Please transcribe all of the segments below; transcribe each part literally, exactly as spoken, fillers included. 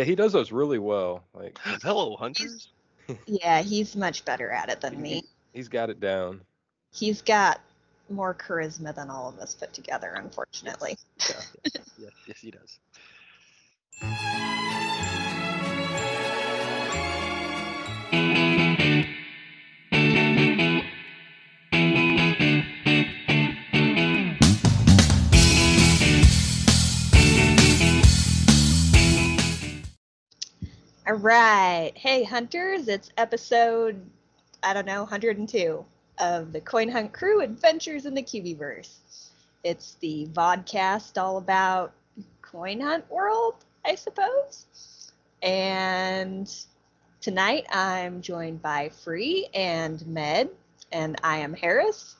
Yeah, he does those really well. Like, hello, hunters. Yeah, he's much better at it than me. He's got it down. He's got more charisma than all of us put together, unfortunately. Yes, yeah, yes, yes, yes, he does. All right. Hey, hunters, it's episode, I don't know, one hundred and two of the Coin Hunt Crew Adventures in the QBiverse. It's the vodcast all about Coin Hunt World, I suppose. And tonight I'm joined by Free and Med, and I am Harris.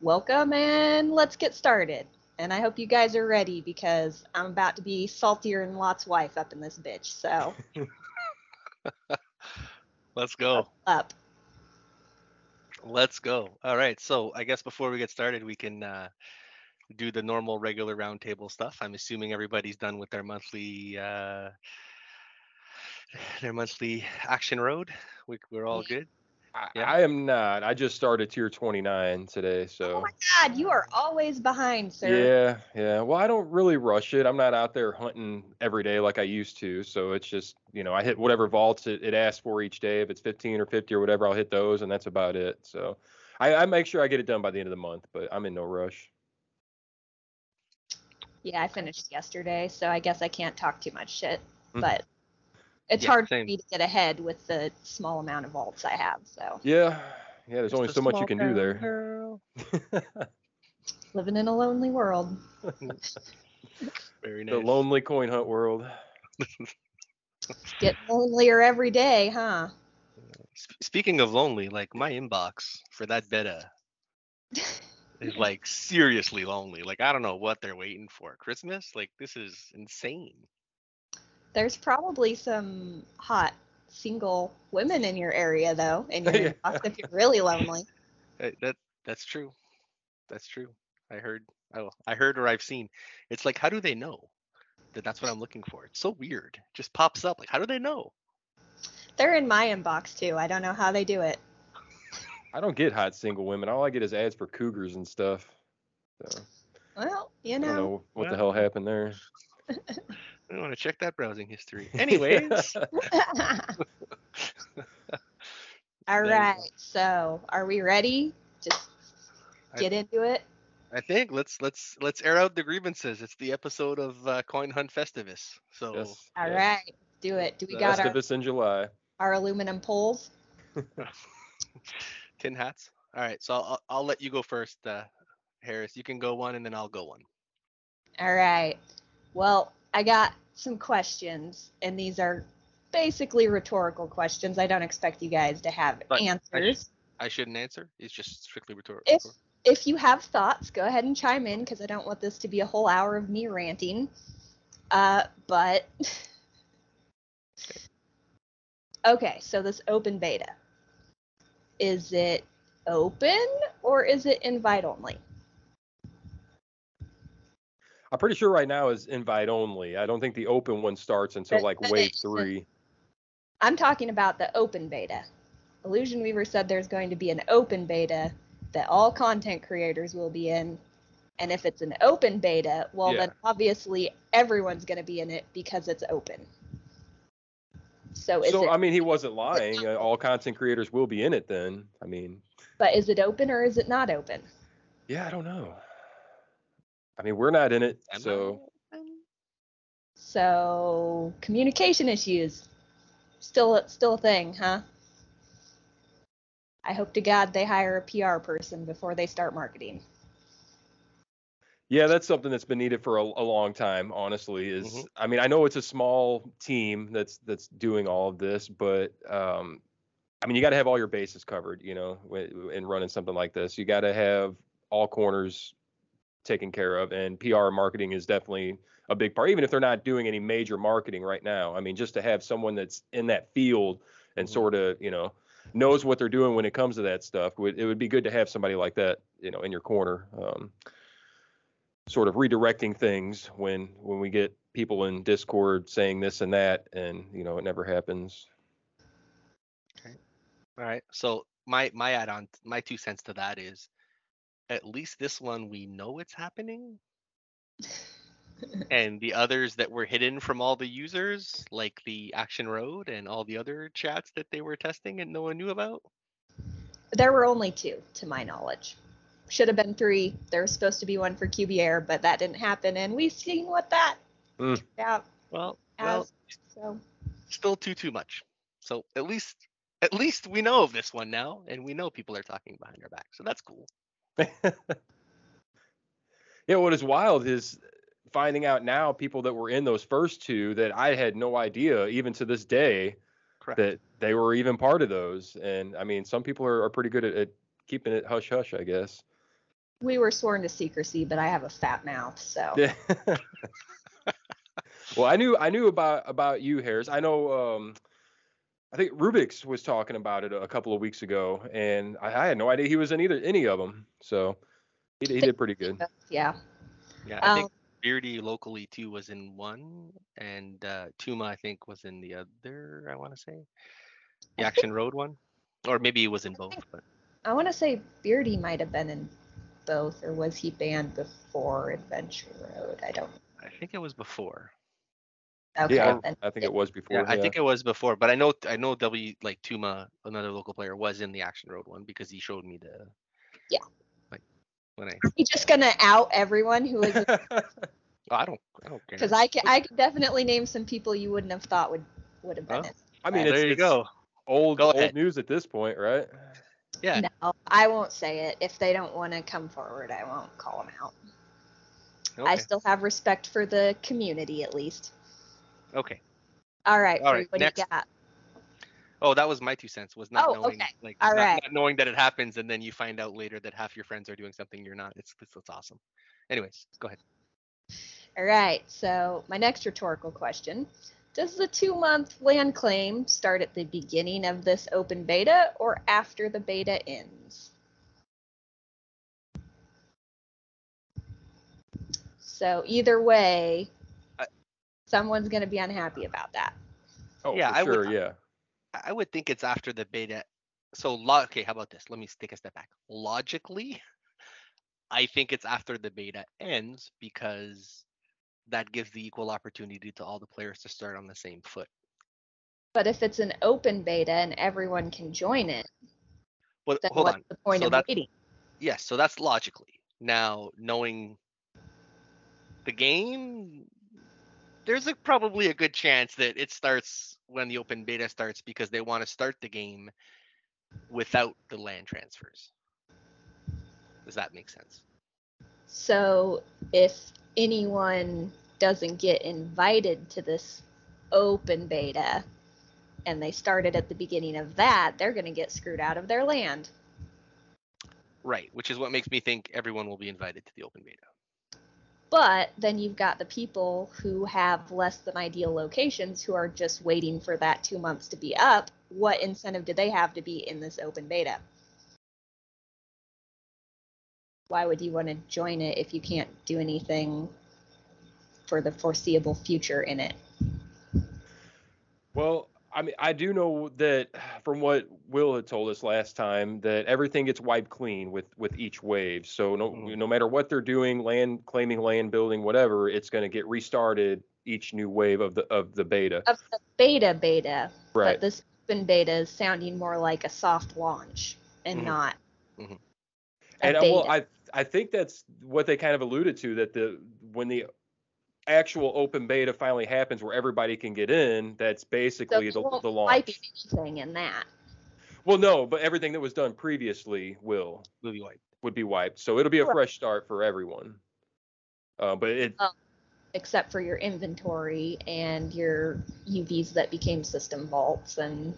Welcome, and let's get started. And I hope you guys are ready, because I'm about to be saltier than Lot's wife up in this bitch, so... Let's go. Up. Let's go. All right. So I guess before we get started, we can uh, do the normal, regular roundtable stuff. I'm assuming everybody's done with their monthly, uh, their monthly action road. We, we're all good. I, yeah. I am not. I just started tier twenty-nine today. So. Oh my God, you are always behind, sir. Yeah, yeah. Well, I don't really rush it. I'm not out there hunting every day like I used to. So it's just, you know, I hit whatever vaults it, it asks for each day. If it's fifteen or fifty or whatever, I'll hit those, and that's about it. So I, I make sure I get it done by the end of the month, but I'm in no rush. Yeah, I finished yesterday, so I guess I can't talk too much shit, mm-hmm. but. It's yeah, hard same. for me to get ahead with the small amount of vaults I have, so. Yeah, yeah, there's Just only so much you can do there. Girl. Living in a lonely world. Very nice. The lonely coin hunt world. Get lonelier every day, huh? Speaking of lonely, like, my inbox for that beta is, like, seriously lonely. Like, I don't know what they're waiting for. Christmas? Like, this is insane. There's probably some hot single women in your area, though, and you're yeah. lost if you're really lonely. That, that that's true. That's true. I heard. Oh, I heard or I've seen. It's like, how do they know that that's what I'm looking for? It's so weird. It just pops up. Like, how do they know? They're in my inbox too. I don't know how they do it. I don't get hot single women. All I get is ads for cougars and stuff. So, well, you know. I don't know what yeah. the hell happened there. I want to check that browsing history. Anyways. All right. So, are we ready? Just get I, into it. I think let's let's let's air out the grievances. It's the episode of uh, Coin Hunt Festivus. So. Yes. All yes. right. Do it. Do we got our Festivus in July? Our aluminum poles. Tin hats. All right. So I'll I'll let you go first, uh, Harris. You can go one, and then I'll go one. All right. Well, I got some questions, and these are basically rhetorical questions. I don't expect you guys to have but answers. I, I shouldn't answer. It's just strictly rhetorical. If, if you have thoughts, go ahead and chime in, because I don't want this to be a whole hour of me ranting. Uh, but okay, so this open beta, is it open or is it invite only? I'm pretty sure right now is invite only. I don't think the open one starts until like wave three. I'm talking about the open beta. Illusion Weaver said there's going to be an open beta that all content creators will be in. And if it's an open beta, well, yeah. then obviously everyone's going to be in it because it's open. So, is so it, I mean, he wasn't lying. All content creators will be in it then. I mean. But is it open or is it not open? Yeah, I don't know. I mean, we're not in it, so. So communication issues, still, still a thing, huh? I hope to God they hire a P R person before they start marketing. Yeah, that's something that's been needed for a, a long time, honestly. Is mm-hmm. I mean, I know it's a small team that's that's doing all of this, but um, I mean, you got to have all your bases covered, you know, in running something like this. You got to have all corners taken care of, and P R marketing is definitely a big part, even if they're not doing any major marketing right now. I mean, just to have someone that's in that field and mm-hmm. sort of, you know, knows what they're doing when it comes to that stuff. It would be good to have somebody like that, you know, in your corner, um, sort of redirecting things when when we get people in Discord saying this and that, and you know, it never happens. Okay. All right. So my my add-on, my two cents to that is, at least this one we know it's happening. And the others that were hidden from all the users, like the Action Road and all the other chats that they were testing and no one knew about? There were only two, to my knowledge. Should have been three. There was supposed to be one for Q B Air, but that didn't happen, and we've seen what that mm. turned out. Well, as, well so. Still too, too much. So at least, at least we know of this one now, and we know people are talking behind our back, so that's cool. Yeah, what is wild is finding out now people that were in those first two that I had no idea, even to this day, correct, that they were even part of those. And I mean, some people are, are pretty good at, at keeping it hush hush, I guess. We were sworn to secrecy, but I have a fat mouth, so. Well, I knew I knew about about you, Harris. I know. Um, I think Rubix was talking about it a couple of weeks ago, and I, I had no idea he was in either any of them. So he, he did pretty good. Yeah. Yeah, I um, think Beardy locally too was in one, and uh, Tuma I think was in the other. I want to say the Action Road one, or maybe he was in I both. Think, but. I want to say Beardy might have been in both, or was he banned before Adventure Road? I don't. I think it was before. Okay, yeah, I, I think it was before. Yeah, yeah. I think it was before, but I know I know W like Tuma, another local player, was in the Action Road one because he showed me the. Yeah. Like when I. Are we just gonna out everyone who is? A... oh, I don't. I don't care. Because I can, I can definitely name some people you wouldn't have thought would would have been. Huh? It. I mean, it's, there you it's go. Old go old news at this point, right? Yeah. No, I won't say it. If they don't want to come forward, I won't call them out. Okay. I still have respect for the community, at least. Okay. All right. All right. What do you got? Oh, that was my two cents. Was not oh, knowing, okay. like All not, right. not knowing that it happens, and then you find out later that half your friends are doing something you're not. It's it's, it's awesome. Anyways, go ahead. All right. So my next rhetorical question: does the two-month land claim start at the beginning of this open beta or after the beta ends? So either way. Someone's going to be unhappy about that. Oh, yeah, I sure, would, yeah. I would think it's after the beta. So, lo- okay, how about this? Let me take a step back. Logically, I think it's after the beta ends because that gives the equal opportunity to all the players to start on the same foot. But if it's an open beta and everyone can join it, well, then hold what's on. the point so of waiting? Yes, yeah, so that's logically. Now, knowing the game... There's a, probably a good chance that it starts when the open beta starts because they want to start the game without the land transfers. Does that make sense? So if anyone doesn't get invited to this open beta and they started at the beginning of that, they're going to get screwed out of their land. Right, which is what makes me think everyone will be invited to the open beta. But then you've got the people who have less than ideal locations who are just waiting for that two months to be up. What incentive do they have to be in this open beta? Why would you want to join it if you can't do anything for the foreseeable future in it? Well, I mean, I do know that from what Will had told us last time that everything gets wiped clean with, with each wave. So no, mm-hmm. no matter what they're doing, land claiming, land building, whatever, it's going to get restarted each new wave of the of the beta. Of the beta beta. Right. But this open beta is sounding more like a soft launch and mm-hmm. not. Mm-hmm. And beta. well, I I think that's what they kind of alluded to, that the when the actual open beta finally happens where everybody can get in. That's basically so the, the launch. Anything in that. Well, no, but everything that was done previously will will be wiped. Would be wiped. So it'll be a fresh start for everyone. Uh, but it um, except for your inventory and your U Vs that became system vaults and.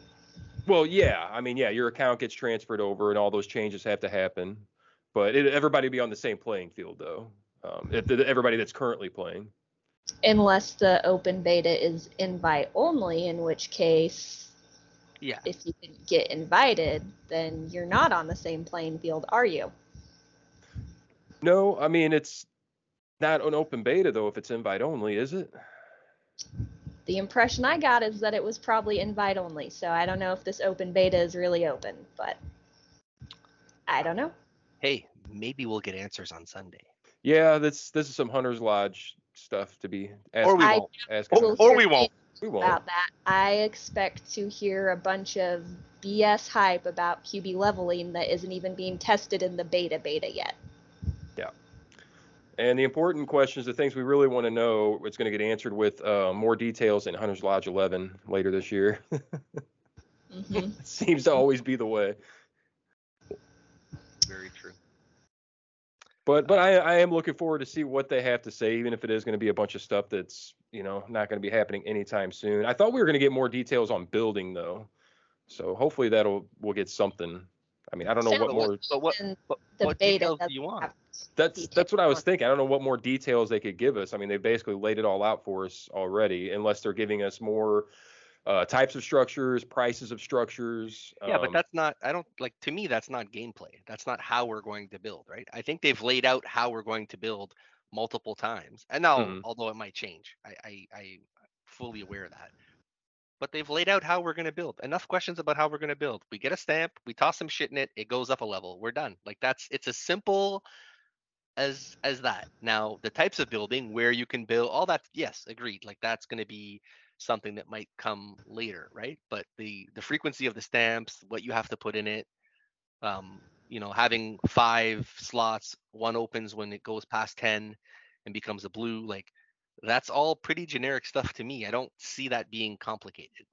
Well, yeah, I mean, yeah, your account gets transferred over and all those changes have to happen, but it, everybody be on the same playing field though. Um, if the, everybody that's currently playing. Unless the open beta is invite only, in which case, yeah, if you didn't get invited, then you're not on the same playing field, are you? No, I mean, it's not an open beta, though, if it's invite only, is it? The impression I got is that it was probably invite only, so I don't know if this open beta is really open, but I don't know. Hey, maybe we'll get answers on Sunday. Yeah, this this is some Hunter's Lodge stuff to be asked. Or we won't. Ask or, or we won't. We won't. About that, I expect to hear a bunch of B S hype about Q B leveling that isn't even being tested in the beta beta yet. Yeah. And the important questions, the things we really want to know, it's going to get answered with uh, more details in Hunter's Lodge eleven later this year. Mm-hmm. Seems to always be the way. Very true. But but I, I am looking forward to see what they have to say, even if it is going to be a bunch of stuff that's, you know, not going to be happening anytime soon. I thought we were going to get more details on building, though. So hopefully that'll we'll get something. I mean, I don't know what more. But what, but what details do you want? That's that's what I was thinking. I don't know what more details they could give us. I mean, they basically laid it all out for us already, unless they're giving us more uh, types of structures, prices of structures. Yeah, um, but that's not. I don't like. To me, that's not gameplay. That's not how we're going to build, right? I think they've laid out how we're going to build multiple times, and now, mm-hmm. although it might change, I, I I'm fully aware of that. But they've laid out how we're going to build. Enough questions about how we're going to build. We get a stamp, we toss some shit in it, it goes up a level, we're done. Like that's, it's as simple as as that. Now, the types of building, where you can build, all that, yes, agreed. Like that's going to be something that might come later, right? But the the frequency of the stamps, what you have to put in it, um, you know, having five slots, one opens when it goes past ten and becomes a blue, like, that's all pretty generic stuff to me. I don't see that being complicated.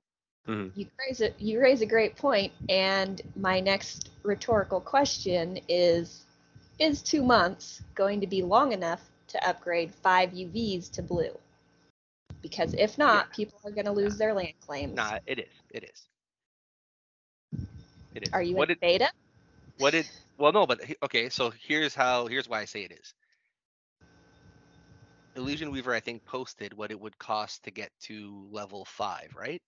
Mm-hmm. You raise a, you raise a great point, and my next rhetorical question is, is two months going to be long enough to upgrade five U Vs to blue? Because if not, yeah. people are going to lose nah. their land claims. Nah, it is. It is. It is. Are you what in did, beta? What did, well, no, but okay, so here's how, here's why I say it is. Illusion Weaver, I think, posted what it would cost to get to level five, right?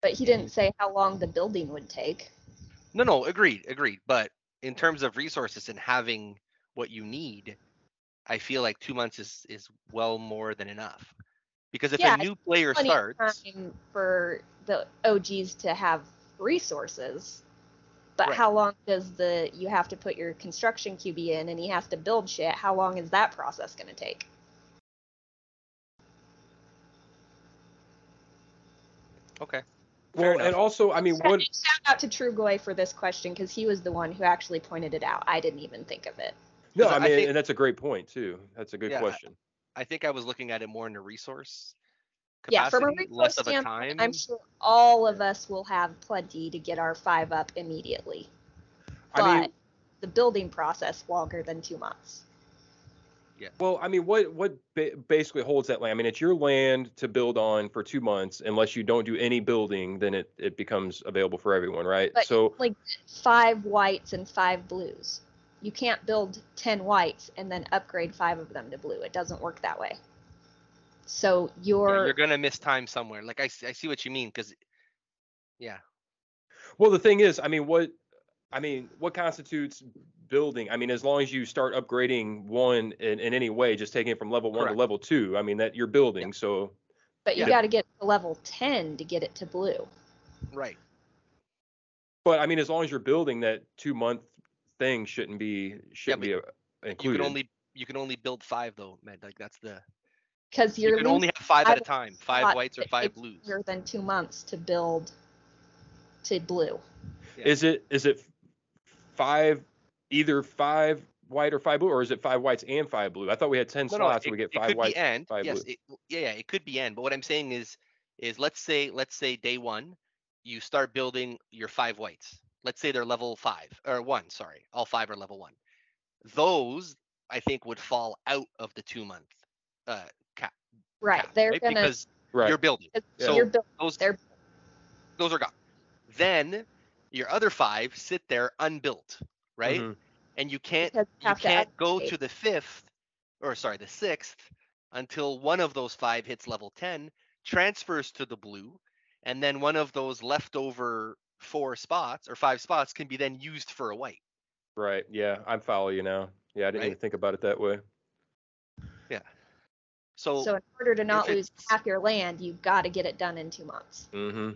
But he didn't say how long the building would take. No, no, agreed, agreed. But in terms of resources and having what you need, I feel like two months is, is well more than enough. Because if yeah, a new player starts... for the O Gs to have resources, but right. how long does the... You have to put your construction Q B in and he has to build shit. How long is that process going to take? Okay. Well, and also, I mean, what... Shout out to Trugoy for this question, because he was the one who actually pointed it out. I didn't even think of it. No, I mean, I think, and that's a great point, too. That's a good yeah, question. I think I was looking at it more in the resource capacity, yeah, from a resource less of a time. I'm sure all of us will have plenty to get our five up immediately. But I mean, the building process longer than two months. Yeah. Well, I mean, what what ba- basically holds that land? I mean, it's your land to build on for two months. Unless you don't do any building, then it, it becomes available for everyone, right? But so like five whites and five blues. You can't build ten whites and then upgrade five of them to blue. It doesn't work that way. So you're yeah, you're gonna miss time somewhere. Like I I see what you mean, because yeah. Well, the thing is, I mean, what I mean, what constitutes building? I mean, as long as you start upgrading one in, in any way, just taking it from level one Correct. to level two, I mean, that you're building. Yeah. So, but you yeah. got to get to level ten to get it to blue. Right. But I mean, as long as you're building, that two month thing shouldn't be shouldn't yeah, be included. You can only you can only build five though, man. Like that's the because you can only have five at a time, five whites or five blues. Longer than two months to build to blue. Yeah. Is it is it five? Either five white or five blue, or is it five whites and five blue? I thought we had ten no, slots. No, it, so we get five whites and five yes, blue. It, yeah, yeah, it could be N. But what I'm saying is, is let's say let's say day one, you start building your five whites. Let's say they're level five or one. Sorry, all five are level one. Those I think would fall out of the two month uh, cap. Right, cap, they're right? gonna because right. you're building. Yeah. So you're building. Those, they're... those are gone. Then your other five sit there unbuilt. Right, mm-hmm. and you can't you, you can't to go to the fifth, or sorry, the sixth, until one of those five hits level ten, transfers to the blue, and then one of those leftover four spots or five spots can be then used for a white. Right. Yeah, I follow you now. Yeah, I didn't right? even think about it that way. Yeah. So, so in order to not lose half your land, you've got to get it done in two months. Mm-hmm.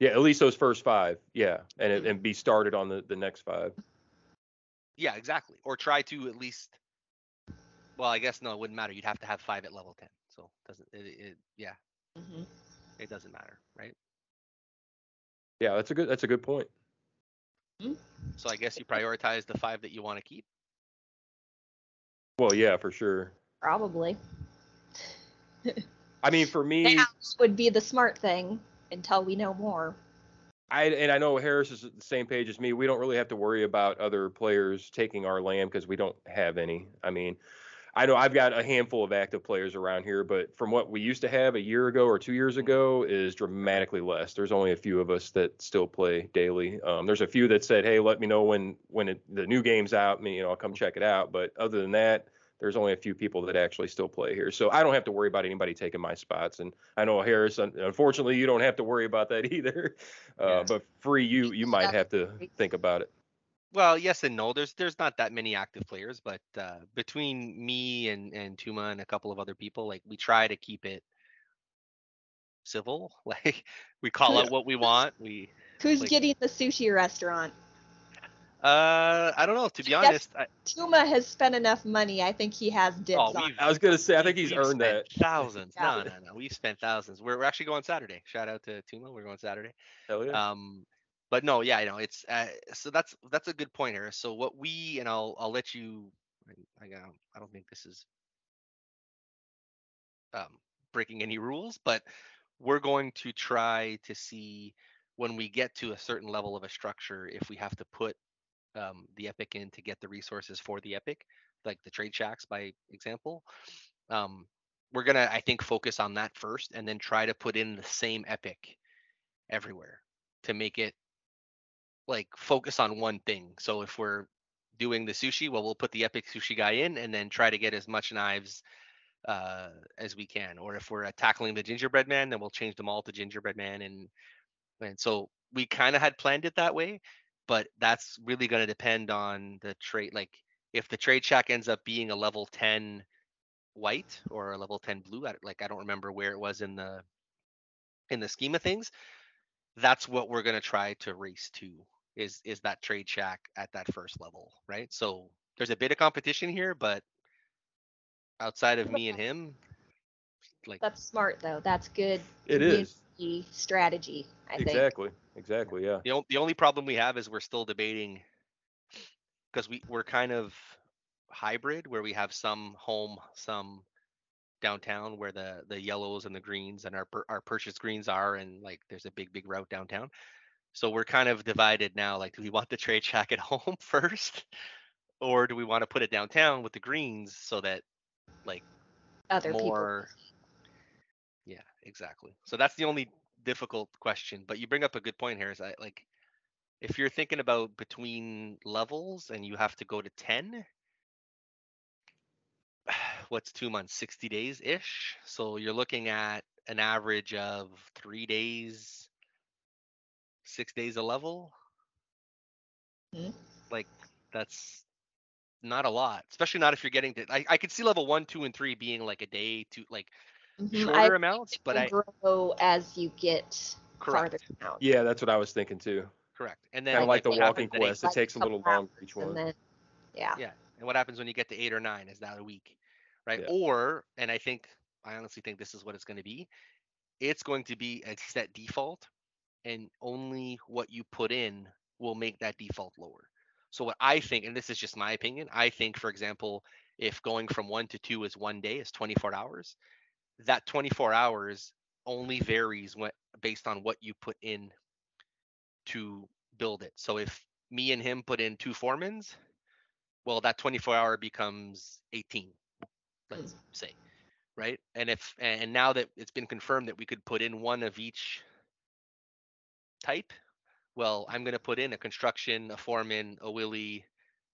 Yeah, at least those first five. Yeah, and it, and be started on the, the next five. Yeah, exactly. Or try to at least. Well, I guess no, it wouldn't matter. You'd have to have five at level ten, so it doesn't it? it yeah, mm-hmm. It doesn't matter, right? Yeah, that's a good that's a good point. Mm-hmm. So I guess you prioritize the five that you want to keep. Well, yeah, for sure. Probably. I mean, for me, that would be the smart thing until we know more. I and I know Harris is at the same page as me. We don't really have to worry about other players taking our land because we don't have any. I mean, I know I've got a handful of active players around here, but from what we used to have a year ago or two years ago is dramatically less. There's only a few of us that still play daily. Um, there's a few that said, "Hey, let me know when when it, the new game's out. Me, you know, I'll come check it out." But other than that, there's only a few people that actually still play here, so I don't have to worry about anybody taking my spots. And I know Harris, unfortunately, you don't have to worry about that either. Uh, yeah. But Free, you you might have to think about it. Well, yes and no. There's there's not that many active players, but uh, between me and, and Tuma and a couple of other people, like we try to keep it civil. Like we call out what we want. We who's like, getting the sushi restaurant? Uh, I don't know. To be yes, honest, I, Tuma has spent enough money. I think he has dibs. Oh, on I was gonna say I think he's earned that. Thousands. Yeah. No, no, no. We've spent thousands. We're we're actually going Saturday. Shout out to Tuma. We're going Saturday. Oh yeah. Um. But no, yeah, I know it's uh, so that's that's a good point, Harris. So what we and I'll I'll let you. I, I don't I don't think this is um, breaking any rules, but we're going to try to see when we get to a certain level of a structure if we have to put um, the epic in to get the resources for the epic, like the trade shacks, by example. Um, we're gonna I think focus on that first, and then try to put in the same epic everywhere to make it. Like focus on one thing. So if we're doing the sushi, well, we'll put the epic sushi guy in and then try to get as much knives uh, as we can. Or if we're tackling the gingerbread man, then we'll change them all to gingerbread man. And and so we kind of had planned it that way, but that's really going to depend on the trade. Like if the trade shack ends up being a level ten white or a level ten blue, I, like I don't remember where it was in the in the scheme of things. That's what we're going to try to race to. Is is that trade shack at that first level, right? So there's a bit of competition here, but outside of me and him, like that's smart though. That's good. It is strategy. I think. Exactly. Exactly. Yeah. The o- the only problem we have is we're still debating because we we're kind of hybrid where we have some home, some downtown where the the yellows and the greens and our our purchase greens are, and like there's a big big route downtown. So we're kind of divided now. Like, do we want the trade shack at home first, or do we want to put it downtown with the greens so that, like, other more... people? Yeah, exactly. So that's the only difficult question. But you bring up a good point, Harris. I like if you're thinking about between levels and you have to go to ten. What's two months? sixty days ish. So you're looking at an average of three days. Six days a level, mm-hmm. Like that's not a lot, especially not if you're getting to. I, I could see level one, two, and three being like a day to like mm-hmm. shorter I amounts, but I grow as you get correct. Farther down. Yeah, that's what I was thinking too. Correct, and then I like, like the walking quest, it takes a little longer each one. Then, yeah. Yeah, and what happens when you get to eight or nine is that a week, right? Yeah. Or, and I think I honestly think this is what it's going to be. It's going to be a set default. And only what you put in will make that default lower. So what I think, and this is just my opinion, I think, for example, if going from one to two is one day, is twenty-four hours, that twenty-four hours only varies when, based on what you put in to build it. So if me and him put in two foremans, well, that twenty-four hour becomes eighteen, let's say, right? And if and now that it's been confirmed that we could put in one of each type, well, I'm going to put in a construction, a foreman, a willy,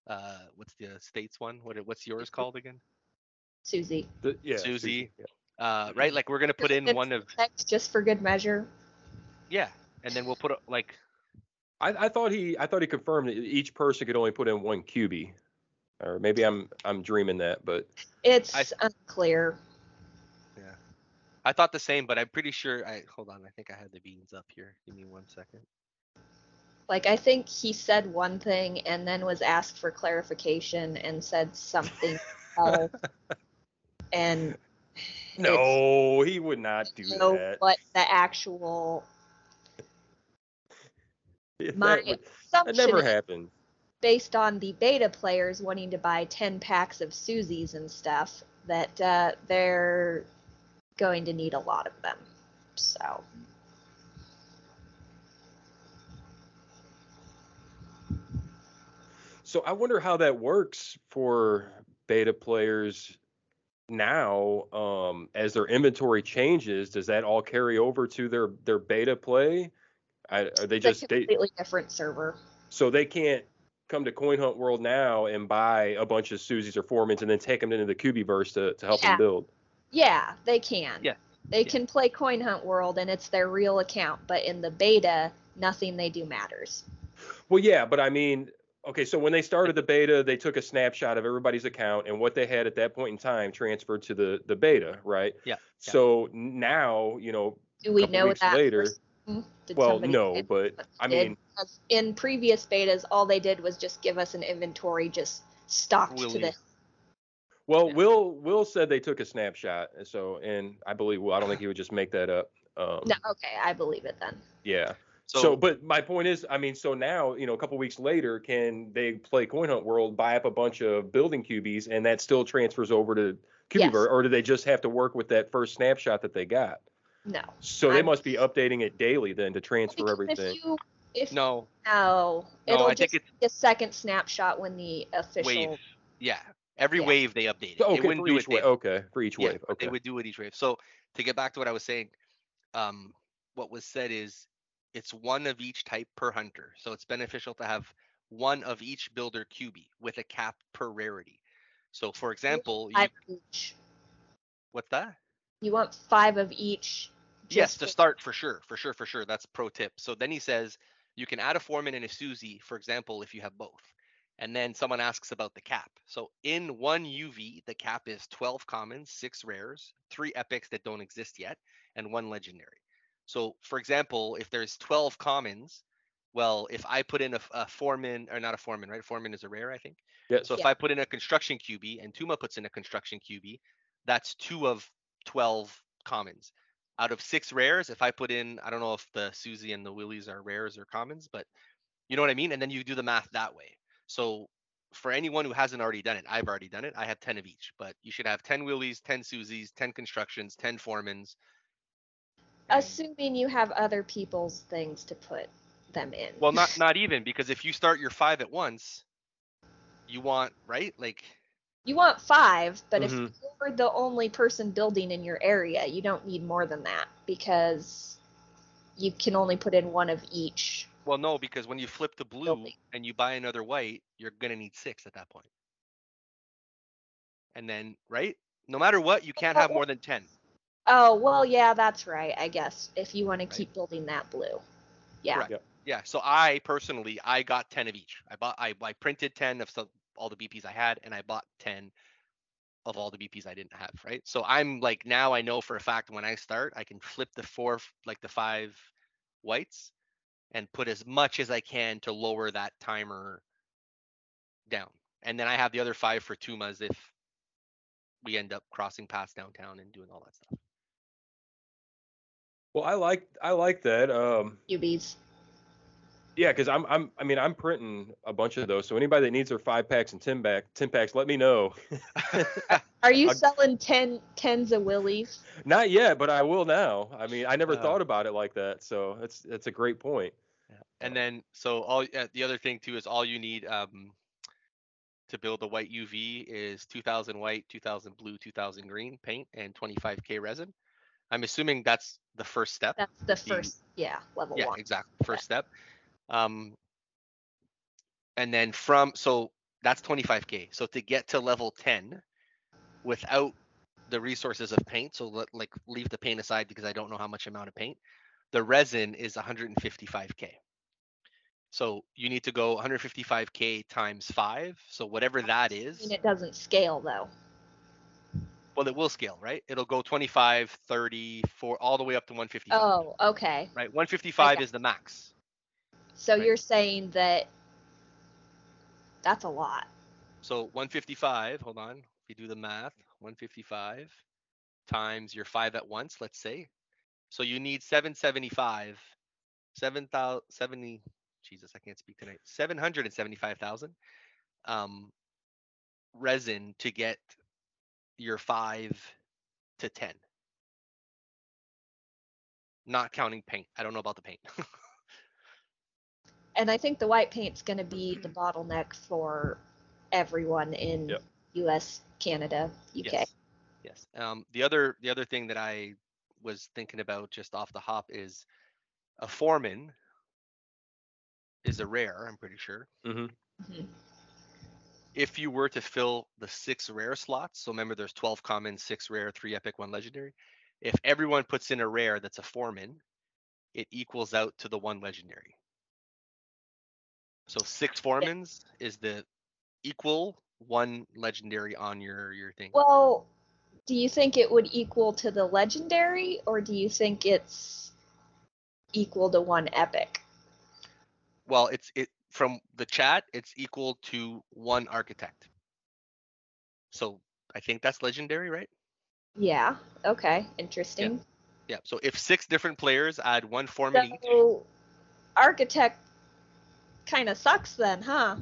uh what's the states one, what what's yours called again? Susie. The, yeah, Susie, Susie yeah. Uh right, like we're going to put in one of just for good measure. Yeah, and then we'll put a, like I, I thought he I thought he confirmed that each person could only put in one Q B. or maybe I'm I'm dreaming that, but it's I, unclear. Yeah, I thought the same, but I'm pretty sure. I hold on, I think I had the beans up here. Give me one second. Like, I think he said one thing and then was asked for clarification and said something else. And no, he would not do so that. But the actual yeah, my that, would, assumption that never happened. Based on the beta players wanting to buy ten packs of Susies and stuff, that uh, they're going to need a lot of them. So. So I wonder how that works for beta players now, um, as their inventory changes. Does that all carry over to their, their beta play? I, are they it's just a completely they, different server? So they can't come to Coin Hunt World now and buy a bunch of Susies or Foremans and then take them into the QBiverse to, to help yeah. them build. Yeah, they can. Yeah. They yeah. can play Coin Hunt World and it's their real account, but in the beta, nothing they do matters. Well, yeah, but I mean... Okay, so when they started the beta, they took a snapshot of everybody's account and what they had at that point in time transferred to the, the beta, right? Yeah. yeah. So now, you know, do we know that later? Well, no, but I mean, in previous betas, all they did was just give us an inventory, just stocked to the. Well, Will Will said they took a snapshot, so and I believe Will. I don't think he would just make that up. Um, no, okay, I believe it then. Yeah. So, so, but my point is, I mean, so now, you know, a couple weeks later, can they play Coin Hunt World, buy up a bunch of building Q Bs, and that still transfers over to QBiverse, yes. or do they just have to work with that first snapshot that they got? No. So I'm, they must be updating it daily then to transfer everything. If you, if no. No. It'll no, I just think it's, be a second snapshot when the official. Wave. Yeah. Every yeah. wave they update it. Okay, they wouldn't do it daily. Okay. For each yeah, wave. Okay. They would do it each wave. So to get back to what I was saying, um, what was said is, it's one of each type per hunter. So it's beneficial to have one of each builder Q B with a cap per rarity. So for example, you, five of each. What's that? You want five of each. Yes, to start for sure, for sure, for sure. That's pro tip. So then he says you can add a Foreman and a Susie, for example, if you have both. And then someone asks about the cap. So in one U V, the cap is twelve commons, six rares, three epics that don't exist yet, and one legendary. So, for example, if there's twelve commons, well, if I put in a, a foreman, or not a foreman, right? A foreman is a rare, I think. Yeah. So if yeah. I put in a construction Q B and Tuma puts in a construction Q B, that's two of twelve commons. Out of six rares, if I put in, I don't know if the Susie and the Willies are rares or commons, but you know what I mean? And then you do the math that way. So for anyone who hasn't already done it, I've already done it. I have ten of each, but you should have ten Willies, ten Susies, ten constructions, ten foremans. Assuming you have other people's things to put them in. Well, not not even, because if you start your five at once, you want, right? Like you want five, but mm-hmm. if you're the only person building in your area, you don't need more than that because you can only put in one of each. Well, no, because when you flip the blue building. And you buy another white, you're going to need six at that point. And then, right? No matter what, you can't have more than ten. Oh, well, yeah, that's right, I guess, if you want to keep right. building that blue. Yeah. yeah. Yeah. So I personally, I got ten of each. I bought, I, I printed ten of some, all the B Ps I had, and I bought ten of all the B Ps I didn't have, right? So I'm like, now I know for a fact when I start, I can flip the four, like the five whites and put as much as I can to lower that timer down. And then I have the other five for Tumas if we end up crossing paths downtown and doing all that stuff. Well, I like I like that. Um, U Bs. Yeah, because I'm I'm I mean I'm printing a bunch of those. So anybody that needs their five packs and ten back ten packs, let me know. Are you I'll, selling ten tens of Willies? Not yet, but I will now. I mean, I never uh, thought about it like that. So that's that's a great point. Yeah. And then so all uh, the other thing too is all you need um, to build a white U V is two thousand white, two thousand blue, two thousand green paint, and twenty-five K resin. I'm assuming that's the first step. That's the, the first, yeah, level yeah, one. Yeah, exactly, first yeah. step. Um, and then from, so that's twenty-five K. So to get to level ten without the resources of paint, so let, like leave the paint aside because I don't know how much amount of paint, the resin is one hundred fifty-five K. So you need to go one hundred fifty-five K times five. So whatever that is. And it doesn't scale though. Well, it will scale, right? It'll go twenty-five, thirty, forty, all the way up to one fifty-five. Oh, okay. Right, one fifty-five okay. is the max. So right? You're saying that that's a lot. So one fifty-five, hold on, if you do the math, one fifty-five times your five at once, let's say. So you need seven seventy-five, seven thousand seventy, Jesus, I can't speak tonight, seven hundred seventy-five thousand um, resin to get your five to ten. Not counting paint. I don't know about the paint. And I think the white paint's going to be the bottleneck for everyone in yep. U S, Canada, U K. Yes. yes. Um, the other the other thing that I was thinking about just off the hop is a foreman is a rare, I'm pretty sure. Mm-hmm. Mm-hmm. If you were to fill the six rare slots, so remember there's twelve common, six rare, three epic, one legendary. If everyone puts in a rare that's a foreman, it equals out to the one legendary. So six foremans yeah. is the equal one legendary on your, your thing. Well, do you think it would equal to the legendary, or do you think it's equal to one epic? Well, it's it. From the chat, it's equal to one architect. So I think that's legendary, right? Yeah. Okay. Interesting. Yeah. yeah. So if six different players add one foreman so, each. Architect kind of sucks then, huh?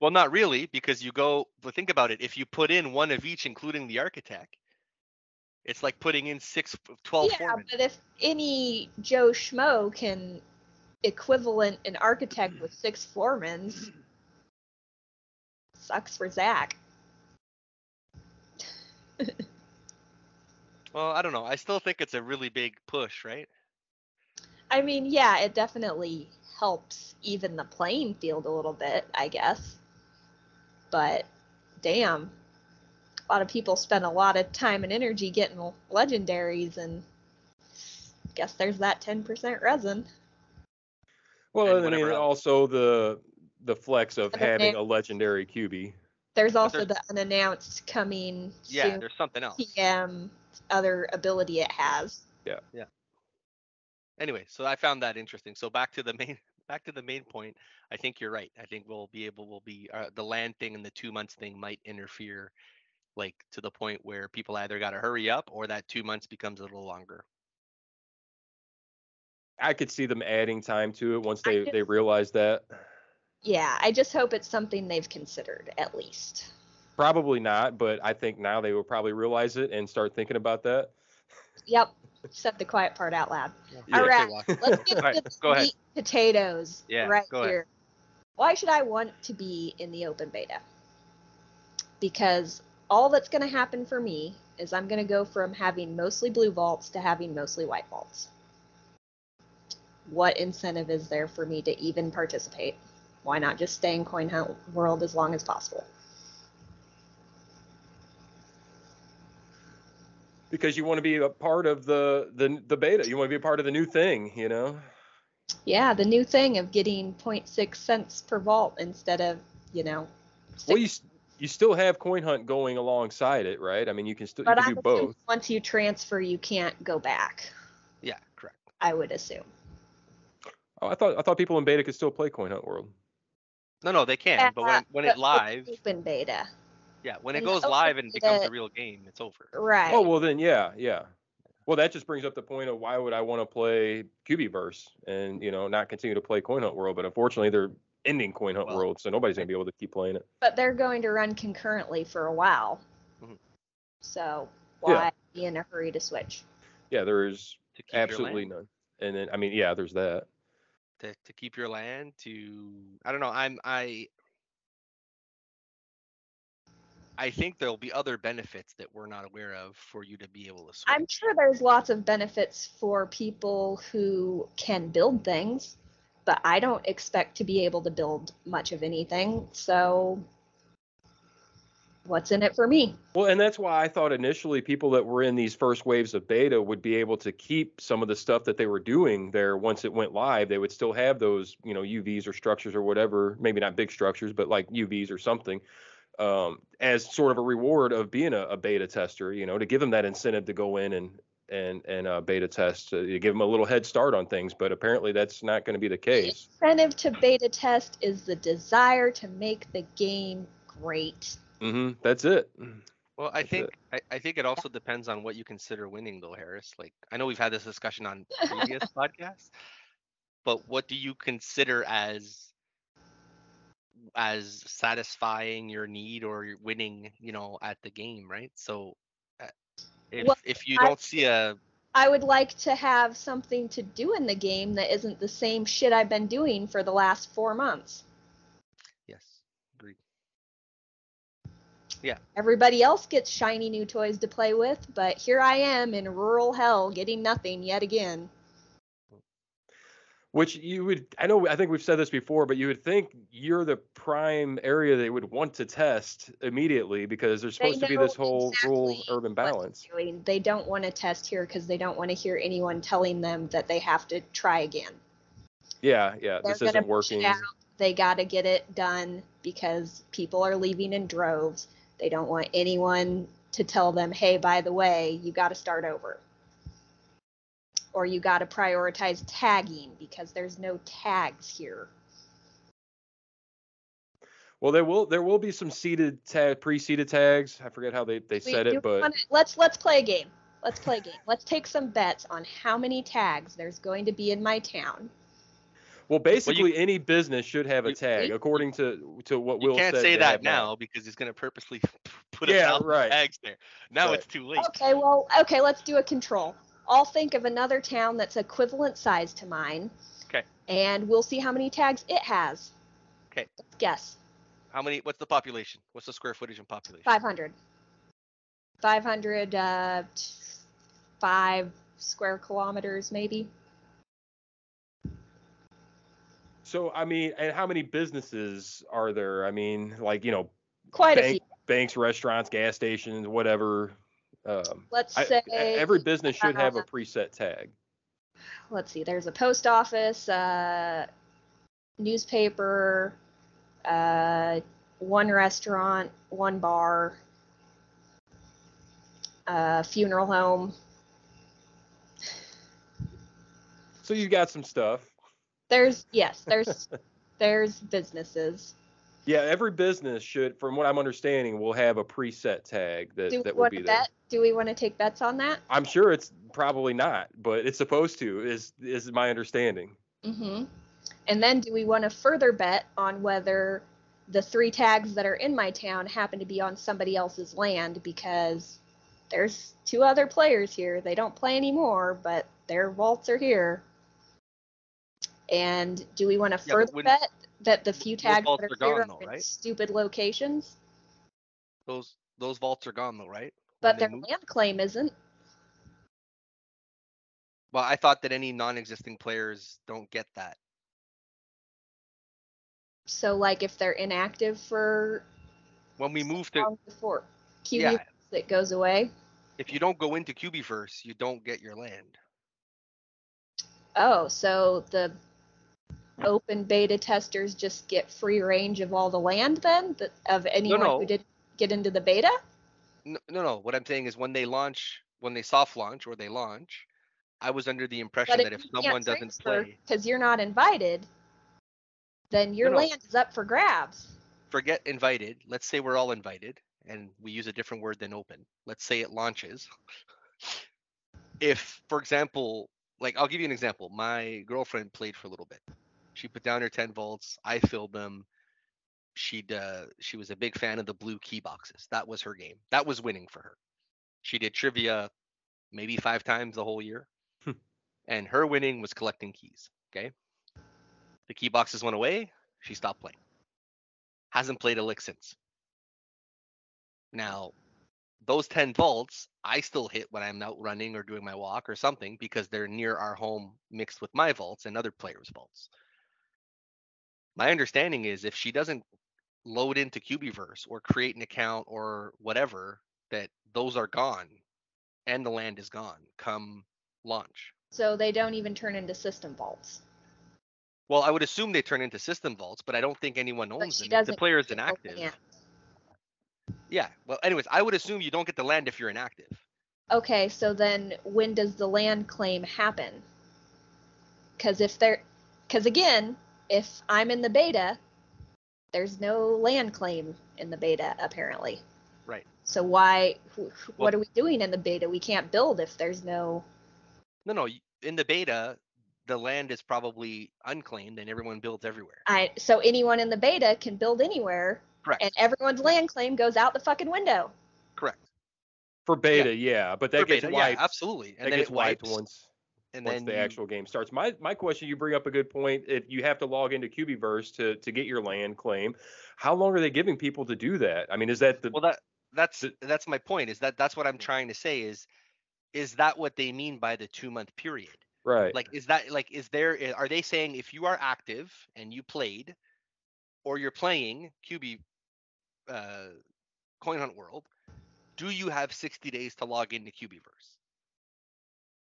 Well, not really, because you go, but think about it. If you put in one of each, including the architect, it's like putting in six, twelve yeah, foremen. Yeah, but if any Joe Schmo can equivalent an architect with six foremans, sucks for Zach. Well, I don't know. I still think it's a really big push, right? I mean, yeah, it definitely helps even the playing field a little bit, I guess. But damn, a lot of people spend a lot of time and energy getting legendaries, and I guess there's that ten percent resin. Well, and, and then also the the flex of having a legendary Q B. There's also the unannounced coming. Yeah, soon. There's something else. P M, other ability it has. Yeah, yeah. Anyway, so I found that interesting. So back to the main, back to the main point. I think you're right. I think we'll be able, we'll be uh, the land thing and the two months thing might interfere, like to the point where people either got to hurry up or that two months becomes a little longer. I could see them adding time to it once they, just, they realize that. Yeah, I just hope it's something they've considered, at least. Probably not, but I think now they will probably realize it and start thinking about that. Yep, said the quiet part out loud. Yeah. All yeah, right, let's get right, to the meat potatoes yeah, right go here. Ahead. Why should I want to be in the open beta? Because all that's going to happen for me is I'm going to go from having mostly blue vaults to having mostly white vaults. What incentive is there for me to even participate? Why not just stay in Coin Hunt World as long as possible? Because you want to be a part of the, the, the beta. You want to be a part of the new thing, you know? Yeah, the new thing of getting zero point six cents per vault instead of, you know... six. Well, you, you still have Coin Hunt going alongside it, right? I mean, you can still you can do both. Once you transfer, you can't go back. Yeah, correct. I would assume. Oh, I thought I thought people in beta could still play Coin Hunt World. No, no, they can. Yeah, but when when it live, open beta. Yeah, when it goes live and becomes a real game, it's over. Right. Oh well, then yeah, yeah. Well, that just brings up the point of why would I want to play QBiverse and you know not continue to play Coin Hunt World? But unfortunately, they're ending Coin Hunt well, World, so nobody's gonna be able to keep playing it. But they're going to run concurrently for a while, mm-hmm. so why yeah. be in a hurry to switch? Yeah, there is absolutely none. And then I mean, yeah, there's that. To, to keep your land to I don't know I'm I I think there'll be other benefits that we're not aware of for you to be able to switch. I'm sure there's lots of benefits for people who can build things, but I don't expect to be able to build much of anything, so what's in it for me? Well, and that's why I thought initially people that were in these first waves of beta would be able to keep some of the stuff that they were doing there once it went live. They would still have those, you know, U Vs or structures or whatever, maybe not big structures, but like U Vs or something, um, as sort of a reward of being a, a beta tester, you know, to give them that incentive to go in and and and uh, beta test, uh, you give them a little head start on things, but apparently that's not going to be the case. The incentive to beta test is the desire to make the game great. Mm-hmm. That's it. Well, I that's think I, I think it also depends on what you consider winning, though, Harris. Like, I know we've had this discussion on previous podcasts, but what do you consider as as satisfying your need or winning, you know, at the game, right? So If, well, if you don't I, see a... I would like to have something to do in the game that isn't the same shit I've been doing for the last four months. Yes, agreed. Yeah. Everybody else gets shiny new toys to play with, but here I am in rural hell getting nothing yet again. Which you would, I know, I think we've said this before, but you would think you're the prime area they would want to test immediately because there's supposed to be this whole exactly rural urban balance. They don't want to test here because they don't want to hear anyone telling them that they have to try again. Yeah, yeah, They're this isn't working. Out. They got to get it done because people are leaving in droves. They don't want anyone to tell them, hey, by the way, you got to start over. Or you got to prioritize tagging because there's no tags here. Well, there will there will be some seeded tag, pre-seeded tags. I forget how they, they said it, but wanna, let's let's play a game. Let's play a game. Let's take some bets on how many tags there's going to be in my town. Well, basically, well, you, any business should have a tag, you, according to to what Will said. You can't say that now now because he's going to purposely put a yeah, right. tags there. Now right. It's too late. Okay, well, okay, let's do a control. I'll think of another town that's equivalent size to mine. Okay. And we'll see how many tags it has. Okay. Let's guess. How many? What's the population? What's the square footage and population? five hundred. five hundred, uh, five square kilometers, maybe. So, I mean, and how many businesses are there? I mean, like, you know, quite bank, a few. Banks, restaurants, gas stations, whatever. Um, let's say I, every business should uh, have a preset tag. Let's see. There's a post office, uh, newspaper, uh, one restaurant, one bar, uh, funeral home. So you got some stuff. There's yes. There's there's businesses. Yeah, every business should, from what I'm understanding, will have a preset tag that, that will be there. Bet? Do we want to take bets on that? I'm sure it's probably not, but it's supposed to, is is my understanding. Mm-hmm. And then do we want to further bet on whether the three tags that are in my town happen to be on somebody else's land because there's two other players here. They don't play anymore, but their vaults are here. And do we want to yeah, further bet that the few tags that are, are here though, right? in stupid locations? Those those vaults are gone though, right? But their move? land claim isn't. Well, I thought that any non-existing players don't get that. So, like, if they're inactive for when we move to before Q B yeah. that goes away. If you don't go into QBiverse, you don't get your land. Oh, so the open beta testers just get free range of all the land then? The, of anyone no, no. who didn't get into the beta? No, no, no. What I'm saying is when they launch, when they soft launch or they launch, I was under the impression if that if someone doesn't play. Because you're not invited, then your no, land no. is up for grabs. Forget invited. Let's say we're all invited and we use a different word than open. Let's say it launches. If, for example, like I'll give you an example. My girlfriend played for a little bit. She put down her ten volts. I filled them. She'd uh, she was a big fan of the blue key boxes. That was her game. That was winning for her. She did trivia maybe five times the whole year. Hmm. And her winning was collecting keys. Okay. The key boxes went away. She stopped playing. Hasn't played a lick since. Now, those ten volts, I still hit when I'm out running or doing my walk or something because they're near our home mixed with my volts and other players' volts. My understanding is if she doesn't load into QBiverse or create an account or whatever, that those are gone and the land is gone come launch. So they don't even turn into system vaults. Well, I would assume they turn into system vaults, but I don't think anyone owns them. The player is inactive. Yeah. yeah. Well, anyways, I would assume you don't get the land if you're inactive. Okay, so then when does the land claim happen? Because if they're, because again, if I'm in the beta, there's no land claim in the beta apparently. Right. So why? Wh well, what are we doing in the beta? We can't build if there's no. No, no. In the beta, the land is probably unclaimed and everyone builds everywhere. I so anyone in the beta can build anywhere. Correct. And everyone's land claim goes out the fucking window. Correct. For beta, yeah, yeah, but that For gets beta, wiped. Yeah, absolutely, and that then gets it wipes. wiped once. And once then the you, actual game starts. My my question, you bring up a good point. If you have to log into QBiverse to to get your land claim, how long are they giving people to do that? I mean, is that the well that that's the, that's my point. Is that that's what I'm trying to say? Is is that what they mean by the two month period? Right. Like, is that like is there are they saying if you are active and you played, or you're playing Q B, uh, Coin Hunt World, do you have sixty days to log into QBiverse?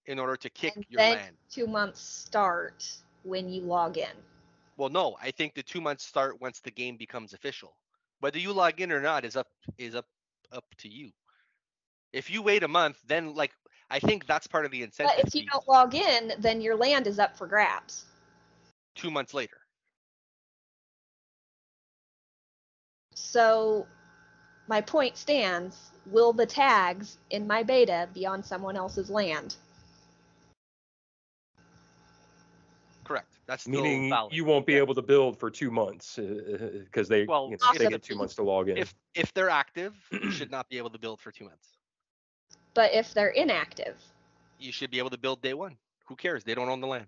In order to kick and your then land. Two months start when you log in. Well, no, I think the two months start once the game becomes official. Whether you log in or not is up is up up to you. If you wait a month, then like I think that's part of the incentive. But if you don't log in, then your land is up for grabs. Two months later. So my point stands. Will the tags in my beta be on someone else's land? Correct. That's meaning valid. You won't be yeah. able to build for two months because uh, they well, you know, awesome. they get two months to log in. If if they're active, you should not be able to build for two months. But if they're inactive, you should be able to build day one. Who cares? They don't own the land.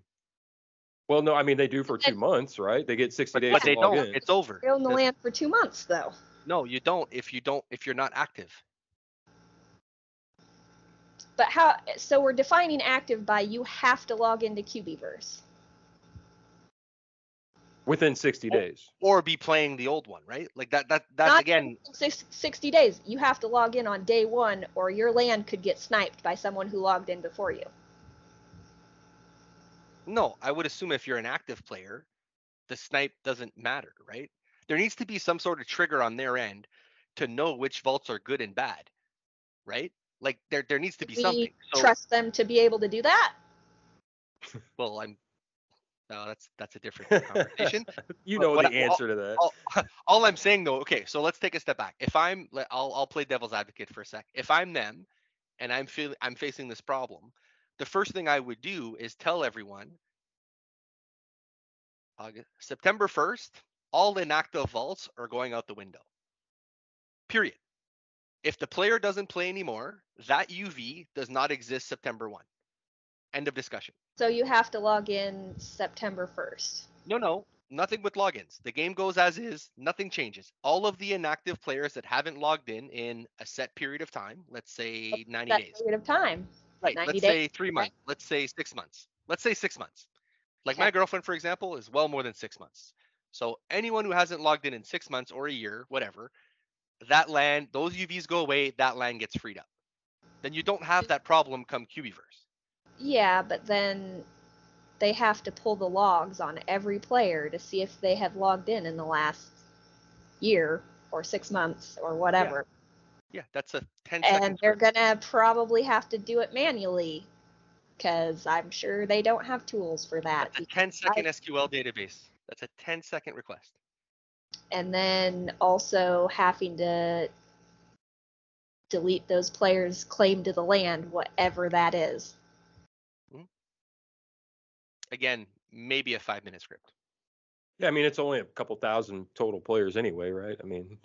Well, no, I mean they do for two months, right? They get sixty days. But to they log don't. In. It's over. They own the That's, land for two months, though. No, you don't. If you don't, if you're not active. But how? So we're defining active by you have to log into QBiverse. Within sixty days, or, or be playing the old one, right? Like that. That that's Not again. sixty days. You have to log in on day one, or your land could get sniped by someone who logged in before you. No, I would assume if you're an active player, the snipe doesn't matter, right? There needs to be some sort of trigger on their end to know which vaults are good and bad, right? Like there, there needs to be we something. So, trust them to be able to do that. Well, I'm. No, that's that's a different conversation. you know but the answer I, to that. All, all I'm saying though, okay, so let's take a step back. If I'm, I'll I'll play devil's advocate for a sec. If I'm them, and I'm feeling I'm facing this problem, the first thing I would do is tell everyone, August, September first, all inactive vaults are going out the window. Period. If the player doesn't play anymore, that U V does not exist September first. End of discussion. So you have to log in September first. No, no, nothing with logins. The game goes as is, nothing changes. All of the inactive players that haven't logged in in a set period of time, let's say a ninety set days. Period of time. Right. ninety let's days. say three months. Right. Let's say six months. Let's say six months. Like okay. my girlfriend, for example, is well more than six months. So anyone who hasn't logged in in six months or a year, whatever, that land, those U Vs go away. That land gets freed up. Then you don't have that problem come QBiverse. Yeah, but then they have to pull the logs on every player to see if they have logged in in the last year or six months or whatever. Yeah, yeah that's a ten. And they're going to probably have to do it manually because I'm sure they don't have tools for that. That's a ten second I, S Q L database. That's a ten second request. And then also having to delete those players' claim to the land, whatever that is. Again, maybe a five minute script. Yeah, I mean, it's only a couple thousand total players anyway, right? I mean,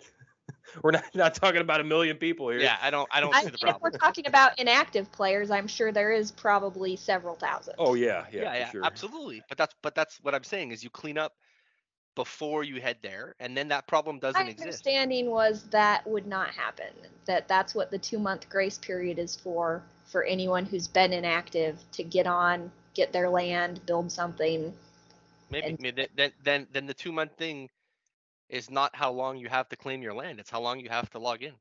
we're not, not talking about a million people here. Yeah, I don't I don't I see mean, the problem. If we're talking about inactive players, I'm sure there is probably several thousand. Oh yeah, yeah, yeah, yeah sure. absolutely. But that's but that's what I'm saying is you clean up before you head there, and then that problem doesn't exist. My understanding was that would not happen. That that's what the two month grace period is for for anyone who's been inactive to get on. Get their land, build something. Maybe, maybe then, then then the two month thing is not how long you have to claim your land. It's how long you have to log in.